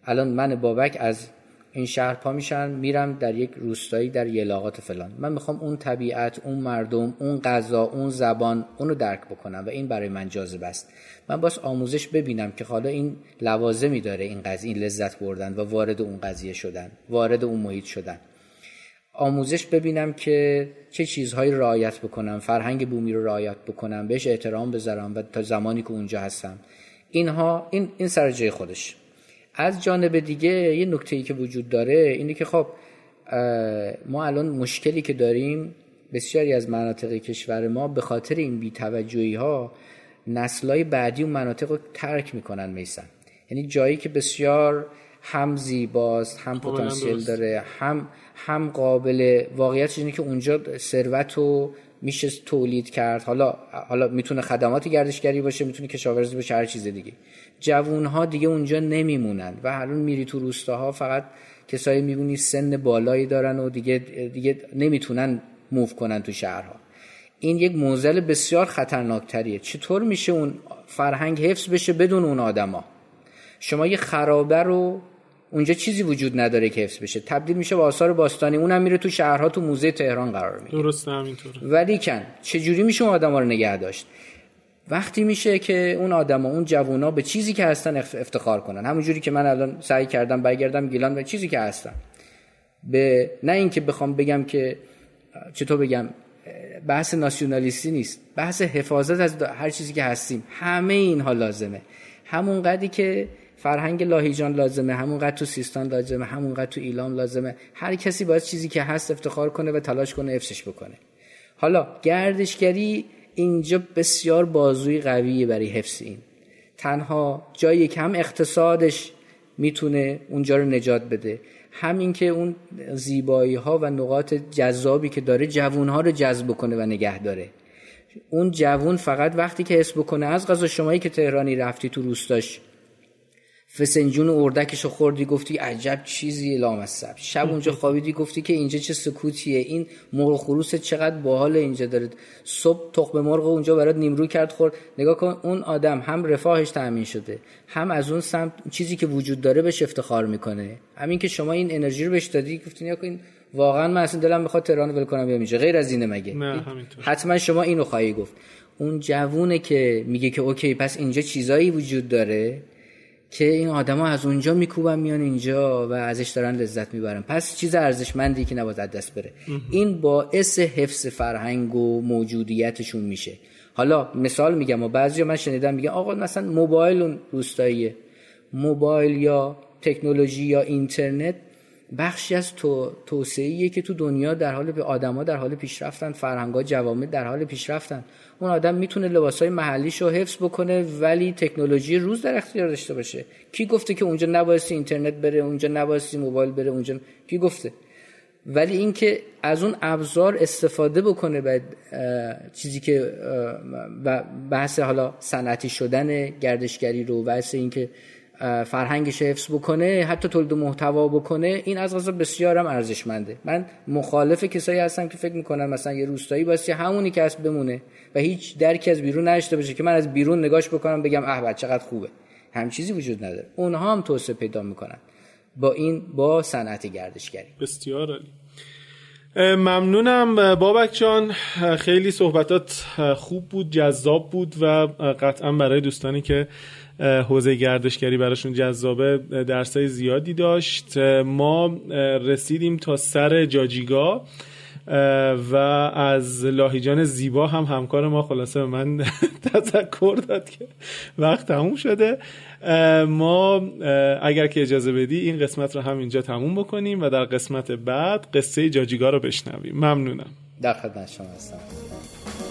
الان من بابک از این شهر پا میشم میرم در یک روستایی در یلاغات فلان، من میخوام اون طبیعت، اون مردم، اون غذا، اون زبان، اونو درک بکنم و این برای من جاذبه است. من باز آموزش ببینم که حالا این لوازمی داره، این قضیه، این لذت بردن و وارد اون قضیه شدن، وارد اون محیط شدن. آموزش ببینم که چه چیزهایی رعایت بکنم، فرهنگ بومی رو رعایت بکنم، بهش احترام بذارم و تا زمانی که اونجا هستم اینها این این سر جای خودش. از جانب دیگه یه نکته‌ای که وجود داره اینه که خب ما الان مشکلی که داریم بسیاری از مناطق کشور ما به خاطر این بی‌توجهی‌ها نسل‌های بعدی اون مناطق رو ترک می‌کنن میسن. یعنی جایی که بسیار هم زیباست، هم پتانسیل داره، هم هم قابل واقعیت، اینه که اونجا ثروت و میشه تولید کرد. حالا حالا میتونه خدمات گردشگری باشه، میتونه کشاورزی باشه، هر چیز دیگه. جوانها دیگه اونجا نمیمونن و الان میری تو روستاها فقط کسایی میبینی سن بالایی دارن و دیگه دیگه نمیتونن موو کنن تو شهرها. این یک معضل بسیار خطرناکتریه. چطور میشه اون فرهنگ حفظ بشه بدون اون آدما؟ شما یه خرابه رو اونجا چیزی وجود نداره که حفظ بشه، تبدیل میشه به آثار باستانی، اونم میره تو شهرها، تو موزه تهران قرار میگیره. درسته، همینطوره. ولی کن چجوری میشه اون آدما رو نگه داشت؟ وقتی میشه که اون آدما، اون جوونا به چیزی که هستن افتخار کنن. همونجوری که من الان سعی کردم برگردم گیلان و چیزی که هستم، به نه اینکه بخوام بگم که چطور بگم، بحث ناسیونالیستی نیست، بحث حفاظت از هر چیزی که هستیم. همه اینها لازمه، همون قدری که فرهنگ لاهیجان لازمه، همونقدر تو سیستان لازمه، همونقدر تو ایلام لازمه. هر کسی باید چیزی که هست افتخار کنه و تلاش کنه حفظش بکنه. حالا گردشگری اینجا بسیار بازوی قویه برای حفظ این. تنها جایی که هم اقتصادش میتونه اونجا رو نجات بده. همین که اون زیبایی ها و نقاط جذابی که داره جوون ها رو جذب کنه و نگه داره. اون جوون فقط وقتی که حس بکنه از قضا شمایی که تهرانی رفتی تو روستاش فسنجون و اردکشو خوردی گفتی عجب چیزی لامصب، شب اونجا خوابیدی گفتی که اینجا چه سکوتیه، این مرغ خروس چقدر باحال اینجا داره، صبح تخم مرغ اونجا برات نیمرو کرد خورد. نگاه کن اون آدم هم رفاهش تامین شده، هم از اون سمت چیزی که وجود داره بهش افتخار میکنه. همین که شما این انرژی رو بهش دادی گفتین یا این واقعا من اصلا دلم میخواد تهران ول کنم بیام اینجا، غیر از اینه مگه؟ حتما شما اینو خواهی گفت. اون جوونه که میگه که اوکی پس اینجا چیزایی وجود داره که این آدم ها از اونجا میکوبن میان اینجا و ازش دارن لذت میبرن، پس چیز ارزشمندی که نباید از دست بره. این باعث حفظ فرهنگ و موجودیتشون میشه. حالا مثال میگم و بعضی من شنیدم میگن آقا مثلا موبایل اون روستاییه، موبایل یا تکنولوژی یا اینترنت بخشی از تو توسعه‌ایه که تو دنیا در حال به آدما در حال پیشرفتن، فرهنگ‌ها جوامع در حال پیشرفتن. اون آدم میتونه لباسای محلیشو حفظ بکنه ولی تکنولوژی روز در اختیار داشته باشه. کی گفته که اونجا نبایستی اینترنت بره، اونجا نبایستی موبایل بره، اونجا کی گفته؟ ولی اینکه از اون ابزار استفاده بکنه بعد چیزی که و بحث حالا صنعتی شدن گردشگری رو، بحث اینکه فرهنگش حفظ بکنه، حتی تولید محتوا بکنه، این از غذا بسیارم ارزشمنده. من مخالف کسایی هستم که فکر میکنن مثلا یه روستایی باشه همونی که هست بمونه و هیچ درکی از بیرون نداشته باشه که من از بیرون نگاش بکنم بگم احبت چقدر خوبه، هم چیزی وجود نداره. اونها هم توسعه پیدا میکنن با این با صنعت گردشگری. بسیار عالی، ممنونم بابک جان، خیلی صحبتات خوب بود، جذاب بود و قطعا برای دوستانی که حوزه گردشگری براشون جذابه درسای زیادی داشت. ما رسیدیم تا سر جاجیگا و از لاهیجان زیبا هم همکار ما خلاصه من تذکر داد که وقت تموم شده. ما اگر که اجازه بدی این قسمت رو هم اینجا تموم بکنیم و در قسمت بعد قصه جاجیگا رو بشنویم. ممنونم، در خدمت شما هستم.